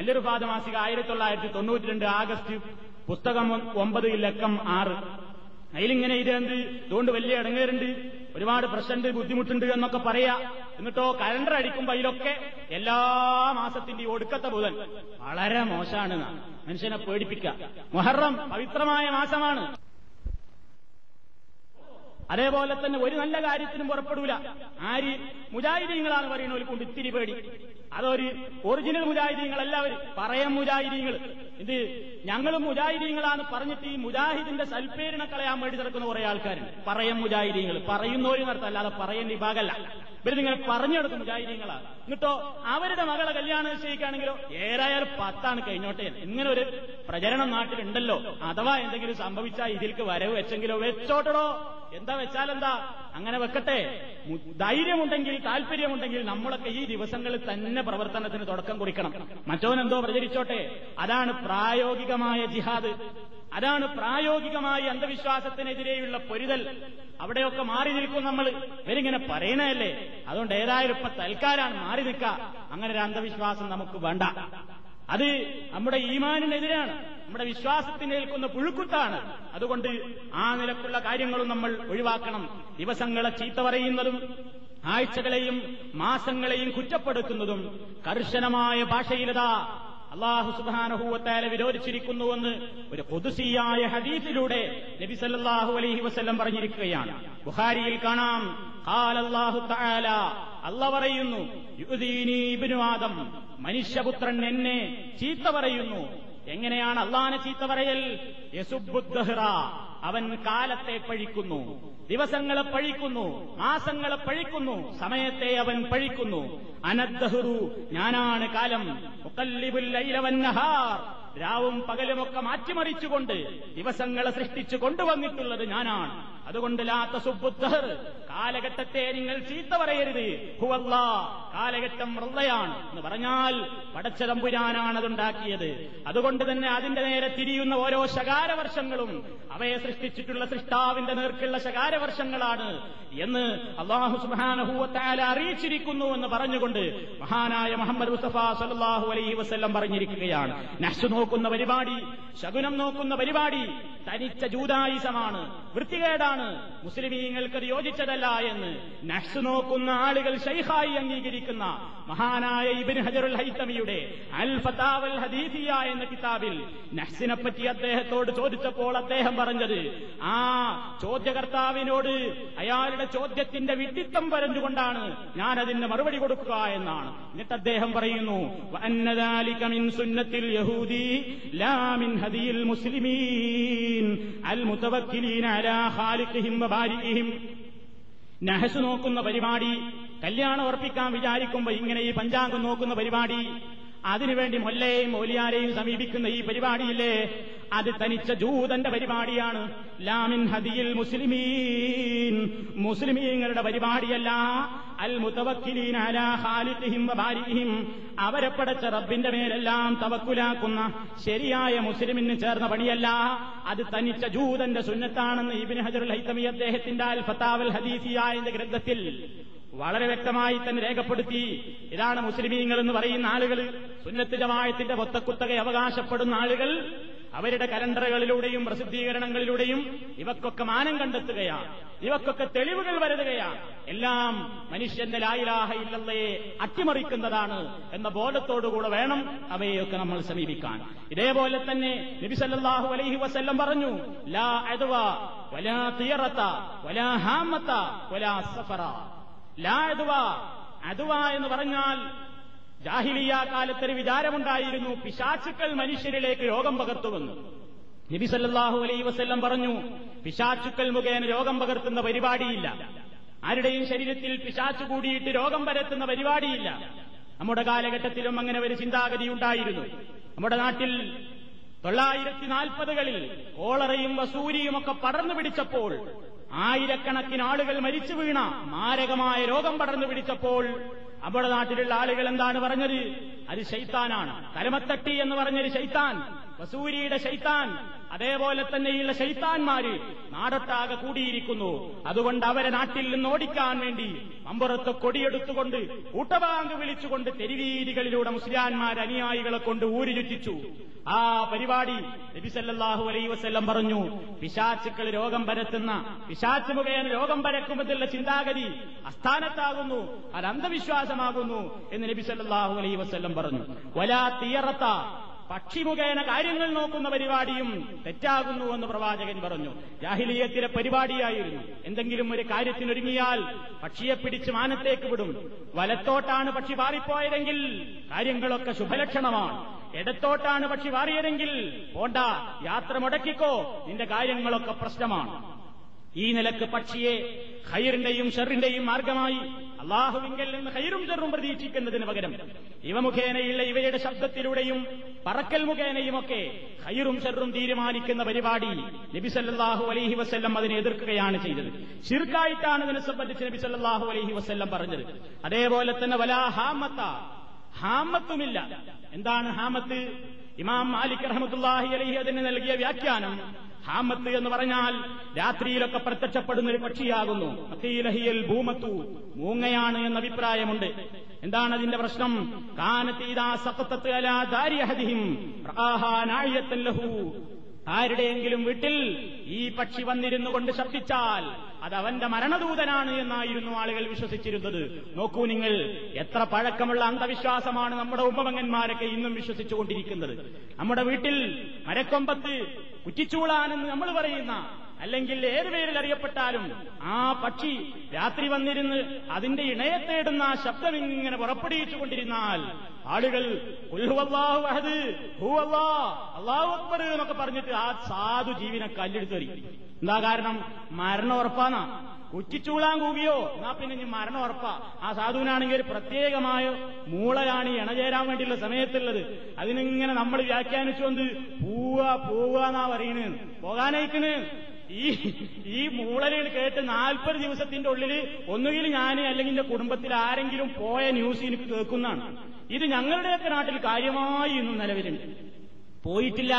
അല്ലിർഫാദ് മാസിക ആയിരത്തി തൊള്ളായിരത്തി തൊണ്ണൂറ്റി രണ്ട് ആഗസ്റ്റ് പുസ്തകം ഒമ്പത് ലക്കം ആറ്. അതിലിങ്ങനെ ഇതെന്ത് ഇതുകൊണ്ട് വലിയ ഇടങ്ങേറുണ്ട്, ഒരുപാട് പ്രശ്നമുണ്ട്, ബുദ്ധിമുട്ടുണ്ട് എന്നൊക്കെ പറയാ. എന്നിട്ടോ കലണ്ടർ അടിക്കുമ്പോൾ അതിലൊക്കെ എല്ലാ മാസത്തിന്റെയും ഒടുക്കത്തെ ബുധൻ വളരെ മോശമാണെന്നാണ് മനുഷ്യനെ പേടിപ്പിക്കാം. മുഹറം പവിത്രമായ മാസമാണ്. അതേപോലെ തന്നെ ഒരു നല്ല കാര്യത്തിനും പുറപ്പെടൂല. ആര് മുജാഹിദീങ്ങളാണ് പറയുന്നവർക്കുണ്ട് ഇത്തിരി പേടി. അതൊരു ഒറിജിനൽ മുജാഹിദീങ്ങളെല്ലാവരും പറയാൻ മുജാഹിദീങ്ങൾ ഇത് ഞങ്ങളും മുജാഹിദീങ്ങളാണ് പറഞ്ഞിട്ട് ഈ മുജാഹിദിന്റെ സൽപ്പേരിനെ കളയാൻ വേണ്ടി നടക്കുന്ന കുറെ ആൾക്കാരുണ്ട്. പറയാൻ മുജാഹിദീങ്ങൾ പറയുന്നവരും നടത്തം, അല്ലാതെ പറയാൻ വിഭാഗമല്ല. ഇവര് നിങ്ങൾ പറഞ്ഞെടുക്കും മുജാഹിദീങ്ങളാണ്. എന്നിട്ടോ അവരുടെ മകളെ കല്യാണം നിശ്ചയിക്കുകയാണെങ്കിലോ ഏതായാലും പത്താണ് കഴിഞ്ഞോട്ടെ, ഇങ്ങനെ ഒരു പ്രചരണം നാട്ടിലുണ്ടല്ലോ, അഥവാ എന്തെങ്കിലും സംഭവിച്ചാൽ ഇതിൽക്ക് വരവ് വെച്ചെങ്കിലോ വെച്ചോട്ടടോ, എന്താ വെച്ചാലെന്താ, അങ്ങനെ വെക്കട്ടെ. ധൈര്യമുണ്ടെങ്കിൽ താല്പര്യമുണ്ടെങ്കിൽ നമ്മളൊക്കെ ഈ ദിവസങ്ങളിൽ തന്നെ പ്രവർത്തനത്തിന് തുടക്കം കുറിക്കണം. മറ്റോനെന്തോ പ്രചരിച്ചോട്ടെ. അതാണ് പ്രായോഗികമായ ജിഹാദ്, അതാണ് പ്രായോഗികമായ അന്ധവിശ്വാസത്തിനെതിരെയുള്ള പൊരുതൽ. അവിടെയൊക്കെ മാറി നിൽക്കും നമ്മൾ. ഇവരിങ്ങനെ പറയണല്ലേ, അതുകൊണ്ട് ഏതായാലും ഇപ്പൊ തൽക്കാലാണ് മാറി നിൽക്കുക. അങ്ങനെ ഒരു അന്ധവിശ്വാസം നമുക്ക് വേണ്ട. അത് നമ്മുടെ ഈമാനിനെതിരാണ്, നമ്മുടെ വിശ്വാസത്തിന് ഏൽക്കുന്ന പുഴുക്കുത്താണ്. അതുകൊണ്ട് ആ നിലക്കുള്ള കാര്യങ്ങളും നമ്മൾ ഒഴിവാക്കണം. ദിവസങ്ങളെ ചീത്ത പറയുന്നതും ആഴ്ചകളെയും മാസങ്ങളെയും കുറ്റപ്പെടുത്തുന്നതും കർശനമായ ഭാഷയിലതാ അല്ലാഹു സുബ്ഹാനഹു വ തആല വിരോധിച്ചിരിക്കുന്നുവെന്ന് ഒരു ഖുദ്സിയായ ഹദീസിലൂടെ നബി സല്ലല്ലാഹു അലൈഹി വസല്ലം പറഞ്ഞിരിക്കുകയാണ്. ബുഖാരിയിൽ കാണാം, ഖാല അല്ലാഹു തആല, അല്ലാഹു പറയുന്നു, യുദീനി ഇബ്നു ആദം, മനുഷ്യപുത്രൻ എന്നെ ചീത്ത പറയുന്നു. എങ്ങനെയാണ് അല്ലാഹുവിനെ ചീത്ത പറയൽ? യസുബ്ബുദ് ദഹ്റ, അവൻ കാലത്തെ പഴിക്കുന്നു, ദിവസങ്ങളെ പഴിക്കുന്നു, മാസങ്ങളെ പഴിക്കുന്നു, സമയത്തെ അവൻ പഴിക്കുന്നു. അനദ്ദഹ്റു, ഞാനാണ് കാലം. മുഖല്ലിബുൽ ലൈല വന്നഹാർ, രാവും പകലുമൊക്കെ മാറ്റിമറിച്ചുകൊണ്ട് ദിവസങ്ങളെ സൃഷ്ടിച്ചു കൊണ്ടുവന്നിട്ടുള്ളത് ഞാനാണ്. അതുകൊണ്ട് ലാ തസുബ്ബുദ്ദഹർ, കാലഘട്ടത്തെ നിങ്ങൾ ചീത്ത പറയരുത്. ഹുവല്ലാഹ്, കാലഘട്ടം അല്ലാഹയാണ് എന്ന് പറഞ്ഞാൽ പടച്ച തമ്പുരാനാണ് അതുണ്ടാക്കിയത്. അതുകൊണ്ട് തന്നെ അതിന്റെ നേരെ തിരിയുന്ന ഓരോ ശകാരവർഷങ്ങളും അവയെ സൃഷ്ടിച്ചിട്ടുള്ള സൃഷ്ടാവിന്റെ നേർക്കുള്ള ശകാരവർഷങ്ങളാണ് എന്ന് അല്ലാഹു സുബ്ഹാനഹു വ തആല അറിയിച്ചിരിക്കുന്നു എന്ന് പറഞ്ഞുകൊണ്ട് മഹാനായ മുഹമ്മദ് മുസ്തഫ സല്ലല്ലാഹു അലൈഹി വസല്ലം പറഞ്ഞിരിക്കുകയാണ്. നഹ്സ് നോക്കുന്ന പരിപാടി, ശകുനം നോക്കുന്ന പരിപാടി തനിച്ച ജൂദായിസമാണ്, വൃത്തികേടാണ്, മുസ്ലിമീങ്ങൾക്കത് യോജിച്ചതല്ല എന്ന് നഹ്സ് നോക്കുന്ന ആളുകൾ ശൈഖായി അംഗീകരിക്കുന്ന മഹാനായ ഇബ്നു ഹജറുൽ ഹൈതമിയുടെ അൽ ഫതാവൽ ഹദീസിയ എന്ന കിതാബിൽ നഹ്സിനെ പറ്റി അദ്ദേഹത്തോട് ചോദിച്ചപ്പോൾ അദ്ദേഹം പറഞ്ഞത്, ആ ചോദ്യകർത്താവിനോട് അയാളുടെ ചോദ്യത്തിന്റെ വിഡിത്തം പറഞ്ഞുകൊണ്ടാണ് ഞാൻ അതിന്റെ മറുപടി കൊടുക്കുക എന്നാണ്. എന്നിട്ട് അദ്ദേഹം പറയുന്നു, വഅന്ന ദാലിക മിൻ സുന്നത്തിൽ യഹൂദി ലാ മിൻ ഹദിയിൽ മുസ്ലിമീൻ അൽ മുതവക്കിലീന അലാ ഖാലിഖിഹിം വബാരിഇഹിം. നഹ്സ് നോക്കുന്ന പരിപാടി, കല്യാണം ഉറപ്പിക്കാൻ വിചാരിക്കുമ്പോൾ ഇങ്ങനെ ഈ പഞ്ചാംഗം നോക്കുന്ന പരിപാടി, അതിനുവേണ്ടി മൊല്ലയെയും മൗലിയാരെയും സമീപിക്കുന്ന ഈ പരിപാടിയില്ലേ, അത് തനിച്ച ജൂതന്റെ പരിപാടിയാണ്. ലാമിൻ ഹദിയിൽ മുസ്ലിമീൻ, മുസ്ലിമീങ്ങളുടെ പരിപാടിയല്ല. അൽ മുതവക്കിലീന അലാ ഖാലിഖിഹിം വബാരിഇഹിം, അവരെ പടച്ച റബ്ബിന്റെ മേലെല്ലാം തവക്കുലാക്കുന്ന ശരിയായ മുസ്ലിമിന് ചേർന്ന പണിയല്ല, അത് തനിച്ച ജൂതന്റെ സുന്നത്താണെന്ന് ഇബ്നു ഹജറുൽ ഹൈതമി അദ്ദേഹത്തിന്റെ അൽ ഫതാവൽ ഹദീസിയ എന്ന ഗ്രന്ഥത്തിൽ വളരെ വ്യക്തമായി തന്നെ രേഖപ്പെടുത്തി. ഇതാണ് മുസ്ലിമീങ്ങൾ എന്ന് പറയുന്ന ആളുകൾ, സുന്നത്ത് ജമാഅത്തിന്റെ ഒത്തക്കുത്തകെ അവകാശപ്പെടുന്ന ആളുകൾ. അവരുടെ കലണ്ടറുകളിലൂടെയും പ്രസിദ്ധീകരണങ്ങളിലൂടെയും ഇവക്കൊക്കെ മാനം കണ്ടെത്തുകയാണ്, ഇവക്കൊക്കെ തെളിവുകൾ വരുത്തുകയാണ്. എല്ലാം മനുഷ്യന്റെ ലാ ഇലാഹ ഇല്ലല്ലാഹയെ അട്ടിമറിക്കുന്നതാണ് എന്ന ബോധത്തോടുകൂടെ വേണം അവയെയൊക്കെ നമ്മൾ സമീപിക്കാൻ. ഇതേപോലെ തന്നെ നബി സല്ലല്ലാഹു അലൈഹി വസല്ലം പറഞ്ഞു, ലാ അദ്വ വലാ തിയറത വലാ ഹാമത വലാ സഫറ. ലാ അദ്വ, അദ്വ എന്ന് പറഞ്ഞാൽ ജാഹിലിയ കാലത്തൊരു വിചാരമുണ്ടായിരുന്നു, പിശാചുക്കൾ മനുഷ്യരിലേക്ക് രോഗം പകർത്തുമെന്ന്. നബി സല്ലല്ലാഹു അലൈഹി വസല്ലം പറഞ്ഞു, പിശാചുക്കൾ മുഖേന രോഗം പകർത്തുന്ന പരിപാടിയില്ല, ആരുടെയും ശരീരത്തിൽ പിശാചു കൂടിയിട്ട് രോഗം പരത്തുന്ന പരിപാടിയില്ല. നമ്മുടെ കാലഘട്ടത്തിലും അങ്ങനെ ഒരു ചിന്താഗതി ഉണ്ടായിരുന്നു. നമ്മുടെ നാട്ടിൽ തൊള്ളായിരത്തി നാൽപ്പതുകളിൽ കോളറയും വസൂരിയുമൊക്കെ പടർന്നു പിടിച്ചപ്പോൾ, ആയിരക്കണക്കിന് ആളുകൾ മരിച്ചു വീണ മാരകമായ രോഗം പടർന്നു പിടിച്ചപ്പോൾ നമ്മുടെ നാട്ടിലുള്ള ആളുകൾ എന്താണ് പറഞ്ഞത്? അത് ശൈത്താനാണ്, തലമത്തട്ടി എന്ന് പറഞ്ഞൊരു ശൈത്താൻ, വസൂരിയുടെ ശൈത്താൻ, അതേപോലെ തന്നെയുള്ള ശൈത്താന്മാര് നാടൊട്ടാകെ കൂടിയിരിക്കുന്നു, അതുകൊണ്ട് അവരെ നാട്ടിൽ നിന്ന് ഓടിക്കാൻ വേണ്ടി അമ്പുറത്ത് കൊടിയെടുത്തുകൊണ്ട് കൂട്ടവാങ്ക് വിളിച്ചുകൊണ്ട് തെരുവീതികളിലൂടെ മുസ്ലിയാന്മാർ അനുയായികളെ കൊണ്ട് ഊരി ചുറ്റിച്ചു. ആ പരിപാടി നബി സല്ലല്ലാഹു അലൈഹി വസല്ലം പറഞ്ഞു, പിശാചുക്കൾ രോഗം പരത്തുന്ന, പിശാചു മുഖേന രോഗം പരക്കുമെന്നുള്ള ചിന്താഗതി അസ്ഥാനത്താകുന്നു, അത് അന്ധവിശ്വാസമാകുന്നു എന്ന് നബി സല്ലല്ലാഹു അലൈഹി വസല്ലം പറഞ്ഞു. വലാ തിയറത, പക്ഷി മുഖേന കാര്യങ്ങൾ നോക്കുന്ന പരിപാടിയും തെറ്റാകുന്നു എന്ന് പ്രവാചകൻ പറഞ്ഞു. ജാഹിലിയത്തിലെ പരിപാടിയായിരുന്നു, എന്തെങ്കിലും ഒരു കാര്യത്തിനൊരുങ്ങിയാൽ പക്ഷിയെ പിടിച്ച് മാനത്തേക്ക് വിടും. വലത്തോട്ടാണ് പക്ഷി പാറിപ്പോയതെങ്കിൽ കാര്യങ്ങളൊക്കെ ശുഭലക്ഷണമാണ്, ഇടത്തോട്ടാണ് പക്ഷി പാറിയതെങ്കിൽ പോണ്ട, യാത്ര മുടക്കിക്കോ, നിന്റെ കാര്യങ്ങളൊക്കെ പ്രശ്നമാണ്. ഈ നിലക്ക് പക്ഷിയെ ഖൈറിന്റെയും ഷർറിന്റെയും മാർഗമായി അള്ളാഹുവിങ്കൽ നിന്ന് ഖൈറും ഷർറും പ്രതീക്ഷിക്കുന്നതിന് പകരം ഇവ മുഖേനയുള്ള ഇവയുടെ ശബ്ദത്തിലൂടെയും പറക്കൽ മുഖേനയുമൊക്കെ ഖൈറും ഷർറും തീരുമാനിക്കുന്ന പരിപാടി നബി സല്ലല്ലാഹു അലൈഹി വസല്ലം അതിനെ എതിർക്കുകയാണ് ചെയ്തത്. ശിർക്കായിട്ടാണ് ഇതിനെ സംബന്ധിച്ച് നബി സല്ലല്ലാഹു അലൈഹി വസല്ലം പറഞ്ഞത്. അതേപോലെ തന്നെ വലാ ഹാമത, ഹാമത്തുമില്ല. എന്താണ് ഹാമത്ത്? ഇമാം മാലിക് റഹ്മത്തുള്ളാഹി അലൈഹി അതിന് നൽകിയ വ്യാഖ്യാനം, ഹാമത്ത് എന്ന് പറഞ്ഞാൽ രാത്രിയിലൊക്കെ പ്രത്യക്ഷപ്പെടുന്ന ഒരു പക്ഷിയാകുന്നു. അഖീലഹിയൽ ഭൂമത്തു, മൂങ്ങയാണ് എന്ന അഭിപ്രായമുണ്ട്. എന്താണ് അതിന്റെ പ്രശ്നം? കാനതീദാ സഖതത അലാ ദാരിഹദിഹിം റആഹാ നായിയതൻ ലഹു. ആരുടെയെങ്കിലും വീട്ടിൽ ഈ പക്ഷി വന്നിരുന്നു കൊണ്ട് ശബ്ദിച്ചാൽ അത് അവന്റെ മരണദൂതനാണ് എന്നായിരുന്നു ആളുകൾ വിശ്വസിച്ചിരുന്നത്. നോക്കൂ നിങ്ങൾ, എത്ര പഴക്കമുള്ള അന്ധവിശ്വാസമാണ് നമ്മുടെ ഉമ്മവങ്ങന്മാരൊക്കെ ഇന്നും വിശ്വസിച്ചുകൊണ്ടിരിക്കുന്നത്. നമ്മുടെ വീട്ടിൽ മരക്കൊമ്പത്ത് കുറ്റിച്ചൂളാണെന്ന് നമ്മൾ പറയുന്ന, അല്ലെങ്കിൽ ഏത് പേരിൽ അറിയപ്പെട്ടാലും ആ പക്ഷി രാത്രി വന്നിരുന്ന് അതിന്റെ ഇണയെ തേടുന്ന ശബ്ദം ഇങ്ങനെ പുറപ്പെടുവിച്ചു കൊണ്ടിരുന്നാൽ ആളുകൾ ഖുൽ ഹുവല്ലാഹു അഹദ്, ഹുവല്ലാഹ്, അല്ലാഹു അക്ബർ എന്നൊക്കെ പറഞ്ഞിട്ട് ആ സാധു ജീവനെ കല്ലെടുത്തെറിയും. എന്താ കാരണം? മരണം ഉറപ്പാന്നാ. കുറ്റിച്ചൂളാൻ കൂവിയോ എന്നാ പിന്നെ ഇനി മരണം ഉറപ്പാ. ആ സാധുവിനാണെങ്കിൽ ഒരു പ്രത്യേകമായ മൂളലാണ് ഈ ഇണചേരാൻ വേണ്ടിയുള്ള സമയത്തുള്ളത്. അതിനിങ്ങനെ നമ്മൾ വ്യാഖ്യാനിച്ചുകൊണ്ട് പൂവ പൂവെന്നാ പറയണേന്ന്, പോകാനയക്കണേന്ന്, ഈ ഈ മൂളലുകൾ കേട്ട് നാൽപ്പത് ദിവസത്തിന്റെ ഉള്ളിൽ ഒന്നുകിൽ ഞാൻ അല്ലെങ്കിൽ എന്റെ കുടുംബത്തിൽ ആരെങ്കിലും പോയ ന്യൂസ് എനിക്ക് കേൾക്കുന്നതാണ്. ഇത് ഞങ്ങളുടെയൊക്കെ നാട്ടിൽ കാര്യമായി ഇന്നും നിലവിലുണ്ട്, പോയിട്ടില്ല.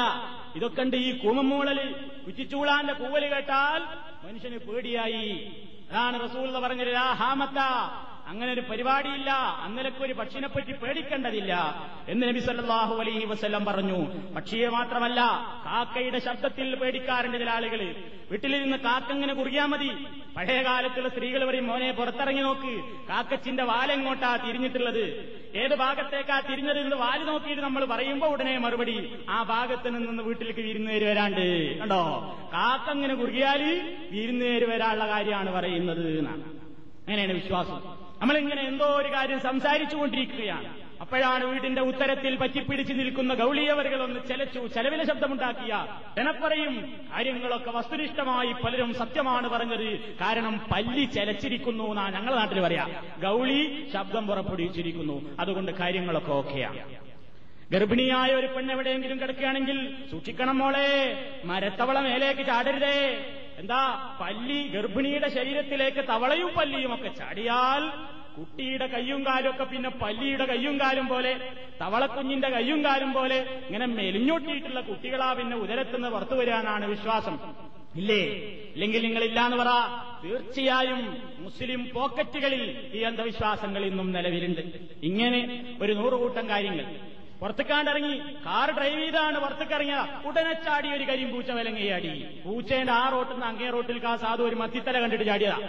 ഇതൊക്കെ ഉണ്ട് ഈ കൂമമൂളൽ. ഉച്ചിച്ചൂളാന്റെ കൂവല് കേട്ടാൽ മനുഷ്യന് പേടിയായി. അതാണ് റസൂൽ പറഞ്ഞത്, ലാ ഹാമത്ത, അങ്ങനെ ഒരു പരിപാടിയില്ല, അന്നലക്ക് ഒരു പക്ഷിനെപ്പറ്റി പേടിക്കേണ്ടതില്ല എന്ന് നബി സല്ലല്ലാഹു അലൈഹി വസല്ലം പറഞ്ഞു. പക്ഷിയെ മാത്രമല്ല, കാക്കയുടെ ശബ്ദത്തിൽ പേടിക്കാറുണ്ട് ചില ആളുകൾ. വീട്ടിലിരുന്ന് കാക്ക ഇങ്ങനെ കുറിയാൽ മതി. പഴയ കാലത്തുള്ള സ്ത്രീകൾ പറയും, മോനെ പുറത്തിറങ്ങി നോക്ക്, കാക്കച്ചിന്റെ വാലെങ്ങോട്ടാ തിരിഞ്ഞിട്ടുള്ളത്, ഏത് ഭാഗത്തേക്കാ തിരിഞ്ഞത് എന്ന് വാല് നോക്കിയിട്ട് നമ്മൾ പറയുമ്പോൾ ഉടനെ മറുപടി, ആ ഭാഗത്ത് നിന്ന് വീട്ടിലേക്ക് വിരുന്നേര് വരാണ്ട്. കണ്ടോ, കാക്ക ഇങ്ങനെ കുറിയാല് വിരുന്നേര് വരാനുള്ള കാര്യമാണ് പറയുന്നത് എന്നാണ്. അങ്ങനെയാണ് വിശ്വാസം. നമ്മളിങ്ങനെ എന്തോ ഒരു കാര്യം സംസാരിച്ചുകൊണ്ടിരിക്കുകയാണ്, അപ്പോഴാണ് വീടിന്റെ ഉത്തരത്തിൽ പറ്റിപ്പിടിച്ചു നിൽക്കുന്ന ഗൗളിയവരുകൾ ഒന്ന് ചെലച്ചു ചെലവിലെ ശബ്ദമുണ്ടാക്കിയ എനപ്പറയും കാര്യങ്ങളൊക്കെ വസ്തുനിഷ്ഠമായി പലരും സത്യമാണ് പറഞ്ഞത്. കാരണം പല്ലി ചെലച്ചിരിക്കുന്നു എന്നാ ഞങ്ങളുടെ നാട്ടിൽ പറയാം, ഗൗളി ശബ്ദം പുറപ്പെടുവിച്ചിരിക്കുന്നു. അതുകൊണ്ട് കാര്യങ്ങളൊക്കെ ഓക്കെയാണ്. ഗർഭിണിയായ ഒരു പെണ്ണ് എവിടെയെങ്കിലും കിടക്കുകയാണെങ്കിൽ സൂക്ഷിക്കണം മോളെ, മരത്തവള മേലേക്ക് ചാടരുതേ. എന്താ, പല്ലി ഗർഭിണിയുടെ ശരീരത്തിലേക്ക് തവളയും പല്ലിയും ഒക്കെ ചാടിയാൽ കുട്ടിയുടെ കയ്യും കാലും ഒക്കെ പിന്നെ പല്ലിയുടെ കയ്യും കാലും പോലെ, തവളക്കുഞ്ഞിന്റെ കയ്യും കാലും പോലെ ഇങ്ങനെ മെലിഞ്ഞൊട്ടിയിട്ടുള്ള കുട്ടികളാ പിന്നെ ഉദരത്തുനിന്ന് പുറത്തു വരാനാണ് വിശ്വാസം. ഇല്ലേ, ഇല്ലെങ്കിൽ നിങ്ങളില്ലാന്ന് പറ. തീർച്ചയായും മുസ്ലിം പോക്കറ്റുകളിൽ ഈ അന്ധവിശ്വാസങ്ങൾ ഇന്നും നിലവിലുണ്ട്. ഇങ്ങനെ ഒരു നൂറുകൂട്ടം കാര്യങ്ങൾ. പുറത്തേക്കാണ്ടിറങ്ങി കാർ ഡ്രൈവ് ചെയ്താണ് പുറത്തേക്കിറങ്ങിയ ഉടനെ ചാടി ഒരു കരിമ്പൂച്ച വിലങ്ങയാടി. പൂച്ചേന്റെ ആ റോട്ടിൽ നിന്ന് അങ്ങേ റോട്ടിൽ കാ സാധു ഒരു മത്തിത്തല കണ്ടിട്ട് ചാടിയതാ.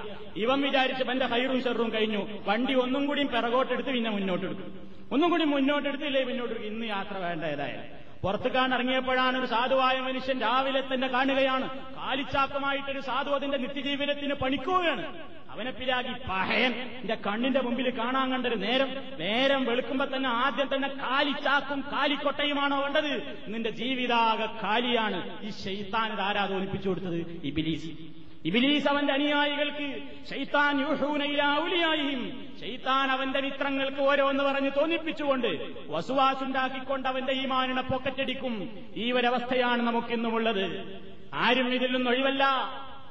ഇവൻ വിചാരിച്ച് എന്റെ ഹൈറും ഷെറും കഴിഞ്ഞു, വണ്ടി ഒന്നും കൂടിയും പിറകോട്ടെടുത്ത് പിന്നെ മുന്നോട്ടെടുക്കും, ഒന്നും കൂടി മുന്നോട്ടെടുത്തില്ലേ പിന്നോട്ടെടുക്കും. ഇന്ന് യാത്ര വേണ്ട. ഏതായാലും പുറത്തുകാണിറങ്ങിയപ്പോഴാണ് ഒരു സാധുവായ മനുഷ്യൻ രാവിലെ തന്നെ കാണുകയാണ് കാലിച്ചാക്കമായിട്ടൊരു സാധു അതിന്റെ നിത്യജീവിതത്തിന് പണിക്കുകയാണ്. അവനെ പിരാകി പഹയൻ എന്റെ കണ്ണിന്റെ മുമ്പിൽ കാണാൻ കണ്ടൊരു നേരം നേരം വെളുക്കുമ്പോ തന്നെ ആദ്യം തന്നെ കാലിച്ചാക്കും കാലിക്കൊട്ടയുമാണോ വേണ്ടത്, നിന്റെ ജീവിതാകെ കാലിയാണ്. ഈ ശൈത്താൻ ഇതാരാ തോൽപ്പിച്ചു കൊടുത്തത്? ഇബിലീസ്. ഇബിലീസ് അവന്റെ അനുയായികൾക്ക്, ശൈത്താൻ യുഹൂനയിലാ ഔലിയായിഹിം, ശൈത്താൻ അവന്റെ മിത്രങ്ങൾക്ക് ഓരോന്ന് പറഞ്ഞ് തോന്നിപ്പിച്ചുകൊണ്ട് വസുവാസുണ്ടാക്കിക്കൊണ്ട് അവന്റെ ഈമാനിനെ പൊക്കറ്റടിക്കും. ഈ ഒരവസ്ഥയാണ് നമുക്കിന്നുമുള്ളത്. ആരും ഇതിൽ നിന്നും ഒഴിവല്ല.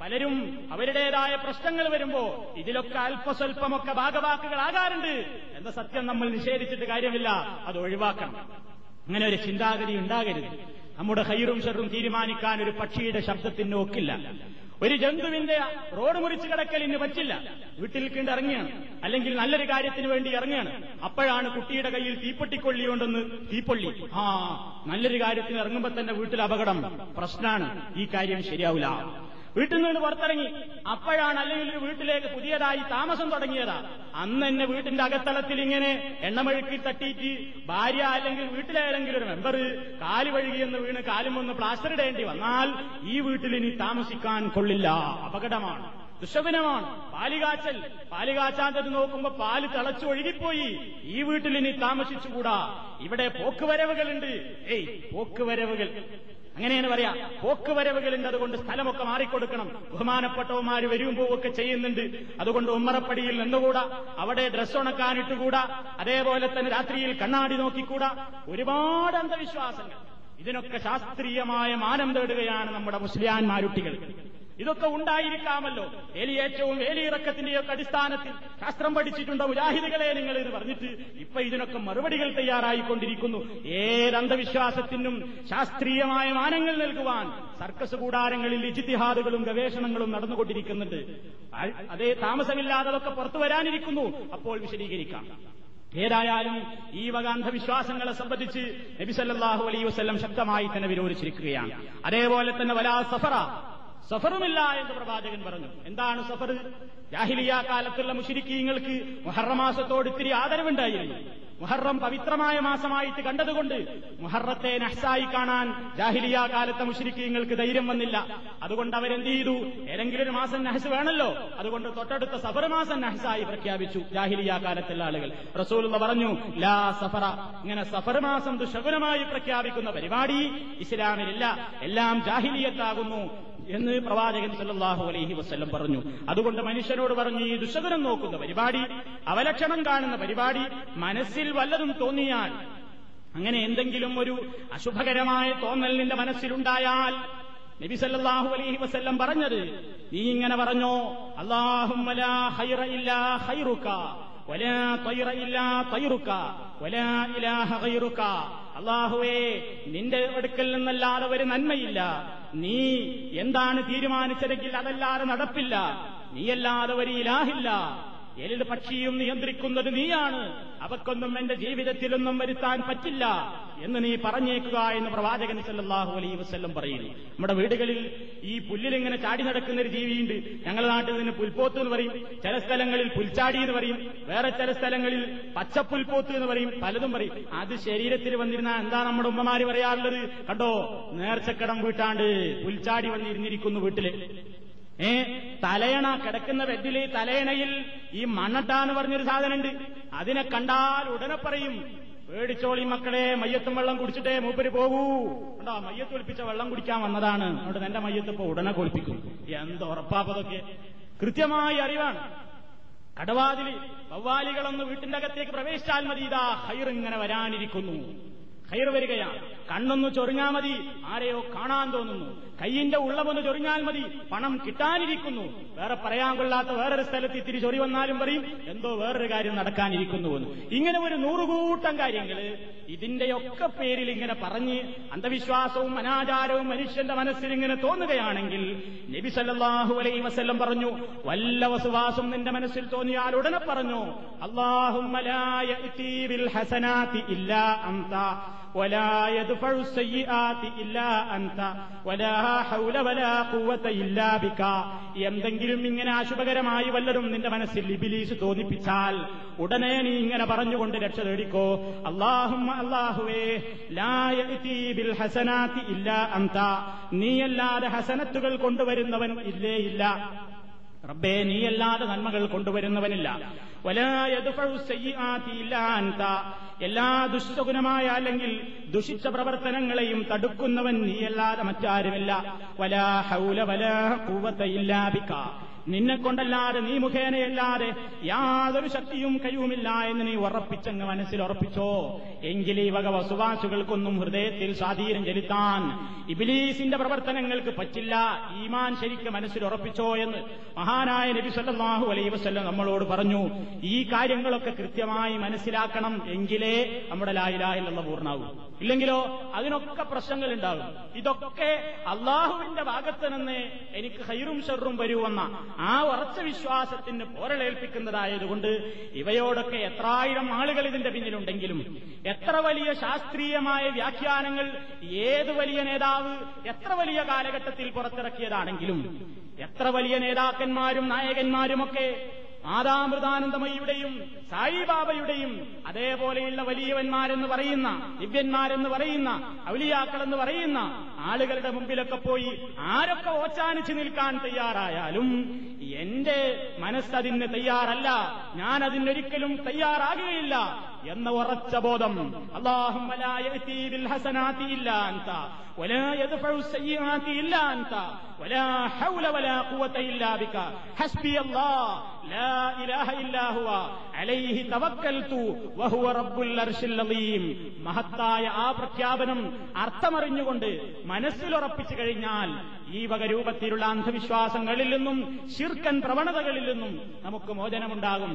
പലരും അവരുടേതായ പ്രശ്നങ്ങൾ വരുമ്പോ ഇതിലൊക്കെ അല്പസ്വല്പമൊക്കെ ഭാഗവാക്കുകളാകാറുണ്ട് എന്ന സത്യം നമ്മൾ നിഷേധിച്ചിട്ട് കാര്യമില്ല, അത് ഒഴിവാക്കണം. അങ്ങനെ ഒരു ചിന്താഗതി ഉണ്ടാകരുത്. നമ്മുടെ ഹൈറും ഷെറും തീരുമാനിക്കാൻ ഒരു പക്ഷിയുടെ ശബ്ദത്തിന് ഒക്കില്ല, ഒരു ജന്തുവിന്റെ റോഡ് മുറിച്ച് കിടക്കലിന് പറ്റില്ല. വീട്ടിൽ കണ്ട് ഇറങ്ങിയാണ്, അല്ലെങ്കിൽ നല്ലൊരു കാര്യത്തിന് വേണ്ടി ഇറങ്ങിയാണ്, അപ്പോഴാണ് കുട്ടിയുടെ കയ്യിൽ തീപ്പൊട്ടിക്കൊള്ളി കൊണ്ടെന്ന് തീപ്പൊള്ളി. ആ നല്ലൊരു കാര്യത്തിന് ഇറങ്ങുമ്പോ തന്നെ വീട്ടിൽ അപകടം, പ്രശ്നമാണ്, ഈ കാര്യം ശരിയാവില്ല. വീട്ടിൽ നിന്ന് പുറത്തിറങ്ങി അപ്പോഴാണ്, അല്ലെങ്കിൽ വീട്ടിലേക്ക് പുതിയതായി താമസം തുടങ്ങിയതാ, അന്ന് തന്നെ വീട്ടിന്റെ അകത്തളത്തിൽ ഇങ്ങനെ എണ്ണമെഴുക്കി തട്ടിയിട്ട് ഭാര്യ അല്ലെങ്കിൽ വീട്ടിലായെങ്കിലും ഒരു മെമ്പർ കാല് വഴുകിയെന്ന് വീണ് കാലും ഒന്ന് പ്ലാസ്റ്റർ ഇടേണ്ടി വന്നാൽ ഈ വീട്ടിൽ ഇനി താമസിക്കാൻ കൊള്ളില്ല, അപകടമാണ്, ദുശവനമാണ്. പാലുകാച്ചൽ, പാലുകാച്ചാത്തത് നോക്കുമ്പോ പാല് തിളച്ചു ഒഴുകിപ്പോയി, ഈ വീട്ടിൽ ഇനി താമസിച്ചുകൂടാ. ഇവിടെ പോക്കുവരവുകളുണ്ട്, ഏയ് പോക്കുവരവുകൾ, അങ്ങനെയാണ് പറയാ, പോക്കുവരവുകളുണ്ട്. അതുകൊണ്ട് സ്ഥലമൊക്കെ മാറിക്കൊടുക്കണം. ബഹുമാനപ്പെട്ടവന്മാര് വരും പോവുമൊക്കെ ചെയ്യുന്നുണ്ട്. അതുകൊണ്ട് ഉമ്മറപ്പടിയിൽ നിന്നുകൂടാ, അവിടെ ഡ്രസ്സ് ഉണക്കാനിട്ടുകൂടാ, അതേപോലെ തന്നെ രാത്രിയിൽ കണ്ണാടി നോക്കിക്കൂടാ. ഒരുപാട് അന്ധവിശ്വാസങ്ങൾ. ഇതിനൊക്കെ ശാസ്ത്രീയമായ മാനം തേടുകയാണ് നമ്മുടെ മുസ്ലിയാന്മാരുട്ടികൾ. ഇതൊക്കെ ഉണ്ടായിരിക്കാമല്ലോ, വേലിയേറ്റവും വേലിയിറക്കത്തിന്റെയൊക്കെ അടിസ്ഥാനത്തിൽ ശാസ്ത്രം പഠിച്ചിട്ടുണ്ടോ മുജാഹിദുകളെ നിങ്ങൾ എന്ന് പറഞ്ഞിട്ട് ഇപ്പൊ ഇതിനൊക്കെ മറുപടികൾ തയ്യാറായിക്കൊണ്ടിരിക്കുന്നു. ഏതന്ധവിശ്വാസത്തിനും ശാസ്ത്രീയമായ മാനങ്ങൾ നൽകുവാൻ സർക്കസ് കൂടാരങ്ങളിൽ ഇജ്തിഹാദുകളും ഗവേഷണങ്ങളും നടന്നുകൊണ്ടിരിക്കുന്നുണ്ട്. അതേ താമസമില്ലാത്തതൊക്കെ പുറത്തു വരാനിരിക്കുന്നു, അപ്പോൾ വിശദീകരിക്കാം. ഏതായാലും ഈ വക അന്ധവിശ്വാസങ്ങളെ സംബന്ധിച്ച് നബി സല്ലല്ലാഹു അലൈഹി വസല്ലം ശക്തമായി തന്നെ വിരോധിച്ചിരിക്കുകയാണ്. അതേപോലെ തന്നെ വലാ സഫറ, സഫറുമില്ല എന്ന് പ്രവാചകൻ പറഞ്ഞു. എന്താണ് സഫർ? ജാഹിലിയ കാലത്തുള്ള മുശ്രിക്കീങ്ങൾക്ക് മുഹറം മാസത്തോട് ഇത്തിരി ആദരവുണ്ടായിരുന്നു. മുഹറം പവിത്രമായ മാസമായിട്ട് കണ്ടതുകൊണ്ട് മുഹറത്തെ നഹ്സായി കാണാൻ ജാഹിലിയ കാലത്തെ മുശ്രിക്കീങ്ങൾക്ക് ധൈര്യം വന്നില്ല. അതുകൊണ്ട് അവരെന്ത് ചെയ്തു? ഏതെങ്കിലും ഒരു മാസം നഹ്സ് വേണമല്ലോ, അതുകൊണ്ട് തൊട്ടടുത്ത സഫർ മാസം നഹ്സായി പ്രഖ്യാപിച്ചു ജാഹിലിയ കാലത്തുള്ള ആളുകൾ. റസൂലുള്ള പറഞ്ഞു ലാ സഫറ, ഇങ്ങനെ സഫർ മാസം ദുശകുനമായി പ്രഖ്യാപിക്കുന്ന പരിപാടി ഇസ്ലാമിലില്ല, എല്ലാം ജാഹിലിയത്താകുന്നു എന്ന് പ്രവാചകൻ സല്ലല്ലാഹു അലൈഹി വസല്ലം പറഞ്ഞു. അതുകൊണ്ട് മനുഷ്യനോട് പറഞ്ഞു, ഈ ദുശകുനം നോക്കുന്ന പരിപാടി, അവലക്ഷണം കാണുന്ന പരിപാടി, മനസ്സിൽ വല്ലതും തോന്നിയാൽ, അങ്ങനെ എന്തെങ്കിലും ഒരു അശുഭകരമായ തോന്നൽ നിന്റെ മനസ്സിലുണ്ടായാൽ നബി സല്ലല്ലാഹു അലൈഹി വസല്ലം പറഞ്ഞത്, നീ ഇങ്ങനെ പറഞ്ഞോ, അല്ലാഹുമ്മ ലാ ഖൈറ ഇല്ലാ ഖൈറുക വലാ ത്വയ്റ ഇല്ലാ ത്വയ്റുക വലാ ഇലാഹ ഖൈറുക, അല്ലാഹുവേ നിന്റെ അടുക്കൽ നിന്നല്ലാതെ ഒരു നന്മയില്ല, നീ എന്താണ് തീരുമാനിച്ചതെങ്കിൽ അതല്ലാതെ നടപ്പില്ല, നീയല്ലാതെ ഒരു ഇലാഹില്ല, ഏത് പക്ഷിയും നിയന്ത്രിക്കുന്നത് നീയാണ്, അവക്കൊന്നും എന്റെ ജീവിതത്തിലൊന്നും വരുത്താൻ പറ്റില്ല എന്ന് നീ പറഞ്ഞേക്കുക എന്ന് പ്രവാചകൻ സല്ലല്ലാഹു അലൈഹി വസല്ലം പറയുന്നു. നമ്മുടെ വീടുകളിൽ ഈ പുല്ലിലിങ്ങനെ ചാടി നടക്കുന്ന ഒരു ജീവിയുണ്ട്. ഞങ്ങളുടെ നാട്ടിൽ നിന്ന് പുൽപോത്ത് എന്ന് പറയും, ചില സ്ഥലങ്ങളിൽ പുൽച്ചാടി എന്ന് പറയും, വേറെ ചില സ്ഥലങ്ങളിൽ പച്ചപ്പുൽപോത്ത് എന്ന് പറയും, പലതും പറയും. അത് ശരീരത്തിൽ വന്നിരുന്ന എന്താ നമ്മുടെ ഉമ്മമാര് പറയാറുള്ളത്? കണ്ടോ, നേർച്ചക്കടം വീട്ടാണ്ട് പുൽച്ചാടി വന്നിരുന്നിരിക്കുന്നു വീട്ടില്. ഏ തലയണ കിടക്കുന്ന ബെഡില് തലയണയിൽ ഈ മണ്ണട്ടാന്ന് പറഞ്ഞൊരു സാധനമുണ്ട്, അതിനെ കണ്ടാൽ ഉടനെ പറയും, പേടിച്ചോളി മക്കളെ, മയ്യത്തും വെള്ളം കുടിച്ചിട്ടേ മൂപ്പര് പോകൂ, കണ്ടോ മയ്യത്ത് ഒളിപ്പിച്ച വെള്ളം കുടിക്കാൻ വന്നതാണ്, അവിടെ എന്റെ മയ്യത്ത് ഇപ്പൊ ഉടനെ കൊൽപ്പിക്കും. എന്ത് ഉറപ്പാപ്പതൊക്കെ കൃത്യമായ അറിവാണ്. കടവാതിൽ വവ്വാലികളൊന്ന് വീട്ടിന്റെ അകത്തേക്ക് പ്രവേശിച്ചാൽ മതി, ഇതാ ഹൈർ ഇങ്ങനെ വരാനിരിക്കുന്നു, കയറ് വരികയാണ്. കണ്ണൊന്ന് ചൊറിഞ്ഞാൽ മതി, ആരെയോ കാണാൻ തോന്നുന്നു, കൈയിന്റെ ഉള്ളമൊന്ന് ചൊറിഞ്ഞാൽ മതി, പണം കിട്ടാനിരിക്കുന്നു, വേറെ പറയാൻ കൊള്ളാത്ത വേറൊരു സ്ഥലത്ത് ഇത്തിരി ചൊറി വന്നാലും പറയും എന്തോ വേറൊരു കാര്യം നടക്കാനിരിക്കുന്നുവെന്ന്. ഇങ്ങനെ ഒരു നൂറുകൂട്ടം കാര്യങ്ങൾ ഇതിന്റെയൊക്കെ പേരിൽ ഇങ്ങനെ പറഞ്ഞ് അന്ധവിശ്വാസവും അനാചാരവും മനുഷ്യന്റെ മനസ്സിൽ ഇങ്ങനെ തോന്നുകയാണെങ്കിൽ നബി സല്ലല്ലാഹു അലൈഹി വസല്ലം പറഞ്ഞു, വല്ല വസ്വാസം നിന്റെ മനസ്സിൽ തോന്നിയാൽ ഉടനെ പറഞ്ഞു, അല്ലാഹുമ്മ ലാ യഅതി ബിൽ ഹസനാതി ഇല്ലാ അൻത വലാ യദ്ഫഉ സയ്യിആതി ഇല്ലാ അൻത വലാ ഹൗല വലാ ഖുവത ഇല്ലാ ബിക. എന്തെങ്കിലും ഇങ്ങനെ അശുഭകരമായി വല്ലതും നിന്റെ മനസ്സിൽ ഇബ്ലീസ് തോന്നിപ്പിച്ചാൽ ഉടനെ നീ ഇങ്ങനെ പറഞ്ഞുകൊണ്ട് രക്ഷ തേടിക്കോ, അല്ലാഹുമ്മ അല്ലാഹുവേ ലാ യഅതി ബിൽ ഹസനാതി ഇല്ലാ അൻത, നീയല്ലാതെ ഹസനത്തുകൾ കൊണ്ടുവരുന്നവൻ ഇല്ലേ ഇല്ല, റബ്ബേ നീയല്ലാതെ നന്മകൾ കൊണ്ടുവരുന്നവനില്ല, വലാ യദ്ഫഉ സയ്യിആതി ഇല്ലാ അൻത, എല്ലാ ദുഷ്ടഗുണമായ അല്ലെങ്കിൽ ദുഷിച്ച പ്രവർത്തനങ്ങളെയും തടുക്കുന്നവൻ നീയല്ലാതെ മറ്റാരുമില്ല, വലാ ഹൗല വലാ ഖുവത ഇല്ലാ ബിക, നിന്നെക്കൊണ്ടല്ലാതെ നീ മുഖേനയല്ലാതെ യാതൊരു ശക്തിയും കഴിവുമില്ല എന്ന് നീ ഉറപ്പിച്ചങ്ങ് മനസ്സിലുറപ്പിച്ചോ. എങ്കിലീ വക വസുവാസുകൾക്കൊന്നും ഹൃദയത്തിൽ സ്വാധീനം ചെലുത്താൻ ഇബ്ലീസിന്റെ പ്രവർത്തനങ്ങൾക്ക് പറ്റില്ല, ഈമാൻ ശരിക്കും മനസ്സിലുറപ്പിച്ചോ എന്ന് മഹാനായ നബി സല്ലല്ലാഹു അലൈഹി വസല്ലം നമ്മളോട് പറഞ്ഞു. ഈ കാര്യങ്ങളൊക്കെ കൃത്യമായി മനസ്സിലാക്കണം, എങ്കിലേ നമ്മുടെ ലാ ഇലാഹ ഇല്ലല്ലാഹ് പൂർണ്ണമാകും. ഇല്ലെങ്കിലോ അതിനൊക്കെ പ്രശ്നങ്ങൾ ഉണ്ടാകും. ഇതൊക്കെ അള്ളാഹുവിന്റെ ഭാഗത്ത് നിന്ന് എനിക്ക് ഖൈറും ഷർറും വരുമെന്ന ആ ഉറച്ച വിശ്വാസത്തിന് പോരളേൽപ്പിക്കുന്നതായതുകൊണ്ട് ഇവയോടൊക്കെ എത്രായിരം ആളുകൾ ഇതിന്റെ പിന്നിലുണ്ടെങ്കിലും എത്ര വലിയ ശാസ്ത്രീയമായ വ്യാഖ്യാനങ്ങൾ ഏത് വലിയ നേതാവ് എത്ര വലിയ കാലഘട്ടത്തിൽ പുറത്തിറക്കിയതാണെങ്കിലും എത്ര വലിയ നേതാക്കന്മാരും നായകന്മാരുമൊക്കെ മാതാമൃതാനന്ദമയുടെയും സായിബാബയുടെയും അതേപോലെയുള്ള വലിയവന്മാരെന്ന് പറയുന്ന ദിവ്യന്മാരെന്ന് പറയുന്ന ഔലിയാക്കളെന്ന് പറയുന്ന ആളുകളുടെ മുമ്പിലൊക്കെ പോയി ആരൊക്കെ ഓച്ചാനിച്ച് നിൽക്കാൻ തയ്യാറായാലും എന്റെ മനസ്സതിന് തയ്യാറല്ല, ഞാൻ അതിനൊരിക്കലും തയ്യാറാകുകയില്ല എന്ന ഉറച്ച ബോധം, അല്ലാഹുമ്മ ലാ യഅതി ബിൽ ഹസനാതി ഇല്ലാ അൻത വലാ യദ്ഫഉ സയ്യിആതി ഇല്ലാ അൻത വലാ ഹൗല വലാ ഖുവത ഇല്ലാ ബിക ഹസ്ബിയല്ലാഹ് ലാ ഇലാഹ ഇല്ലാ ഹുവ അലൈഹി തവക്കൽതു വഹുവ റബ്ബുൽ അർശിൽ അളീം. മഹത്തായ ആ പ്രഖ്യാപനം അർത്ഥമറിഞ്ഞുകൊണ്ട് മനസ്സിലുറപ്പിച്ചു കഴിഞ്ഞാൽ ഈ വക രൂപത്തിലുള്ള അന്ധവിശ്വാസങ്ങളിൽ നിന്നും ശിർക്കൻ പ്രവണതകളിൽ നിന്നും നമുക്ക് മോചനമുണ്ടാകും.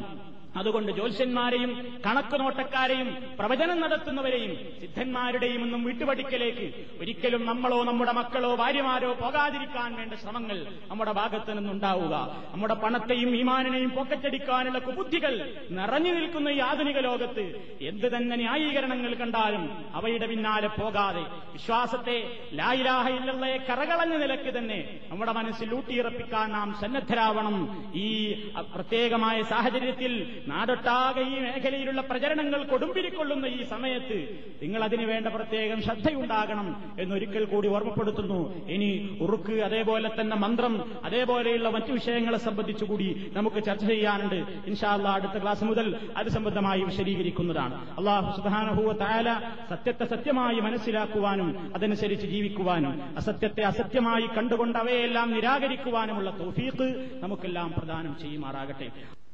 അതുകൊണ്ട് ജ്യോത്സ്യന്മാരെയും കണക്ക് നോട്ടക്കാരെയും പ്രവചനം നടത്തുന്നവരെയും സിദ്ധന്മാരുടെയും ഒന്നും വിട്ടുപടിക്കലേക്ക് ഒരിക്കലും നമ്മളോ നമ്മുടെ മക്കളോ ഭാര്യമാരോ പോകാതിരിക്കാൻ വേണ്ട ശ്രമങ്ങൾ നമ്മുടെ ഭാഗത്ത് നിന്നുണ്ടാവുക. നമ്മുടെ പണത്തെയും ഈമാനിനെയും പൊക്കറ്റടിക്കാനുള്ള കുബുദ്ധികൾ നിറഞ്ഞു നിൽക്കുന്ന ഈ ആധുനിക ലോകത്ത് എന്ത് തന്നെ ന്യായീകരണങ്ങൾ കണ്ടാലും അവയുടെ പിന്നാലെ പോകാതെ വിശ്വാസത്തെ ലാ ഇലാഹ ഇല്ലല്ലാഹയെ കറകളഞ്ഞ നിലയ്ക്ക് തന്നെ നമ്മുടെ മനസ്സിൽ ഊട്ടിയിറപ്പിക്കാൻ നാം സന്നദ്ധരാവണം. ഈ പ്രത്യേകമായ സാഹചര്യത്തിൽ നാടൊട്ടാകെ ഈ മേഖലയിലുള്ള പ്രചരണങ്ങൾ കൊടുമ്പിരിക്കൊള്ളുന്ന ഈ സമയത്ത് നിങ്ങൾ അതിനു വേണ്ട പ്രത്യേകം ശ്രദ്ധയുണ്ടാകണം എന്നൊരിക്കൽ കൂടി ഓർമ്മപ്പെടുത്തുന്നു. ഇനി ഉറുക്ക്, അതേപോലെ തന്നെ മന്ത്രം, അതേപോലെയുള്ള മറ്റു വിഷയങ്ങളെ സംബന്ധിച്ചുകൂടി നമുക്ക് ചർച്ച ചെയ്യാനുണ്ട്. ഇൻഷാ അല്ലാഹ് അടുത്ത ക്ലാസ് മുതൽ അത് സംബന്ധമായി വിശദീകരിക്കുന്നതാണ്. അല്ലാഹു സുബ്ഹാനഹു വ തആല സത്യത്തെ സത്യമായി മനസ്സിലാക്കുവാനും അതനുസരിച്ച് ജീവിക്കുവാനും അസത്യത്തെ അസത്യമായി കണ്ടുകൊണ്ട് അവയെല്ലാം നിരാകരിക്കുവാനുമുള്ള തൗഫീഖ് നമുക്കെല്ലാം പ്രദാനം ചെയ്യുമാറാകട്ടെ.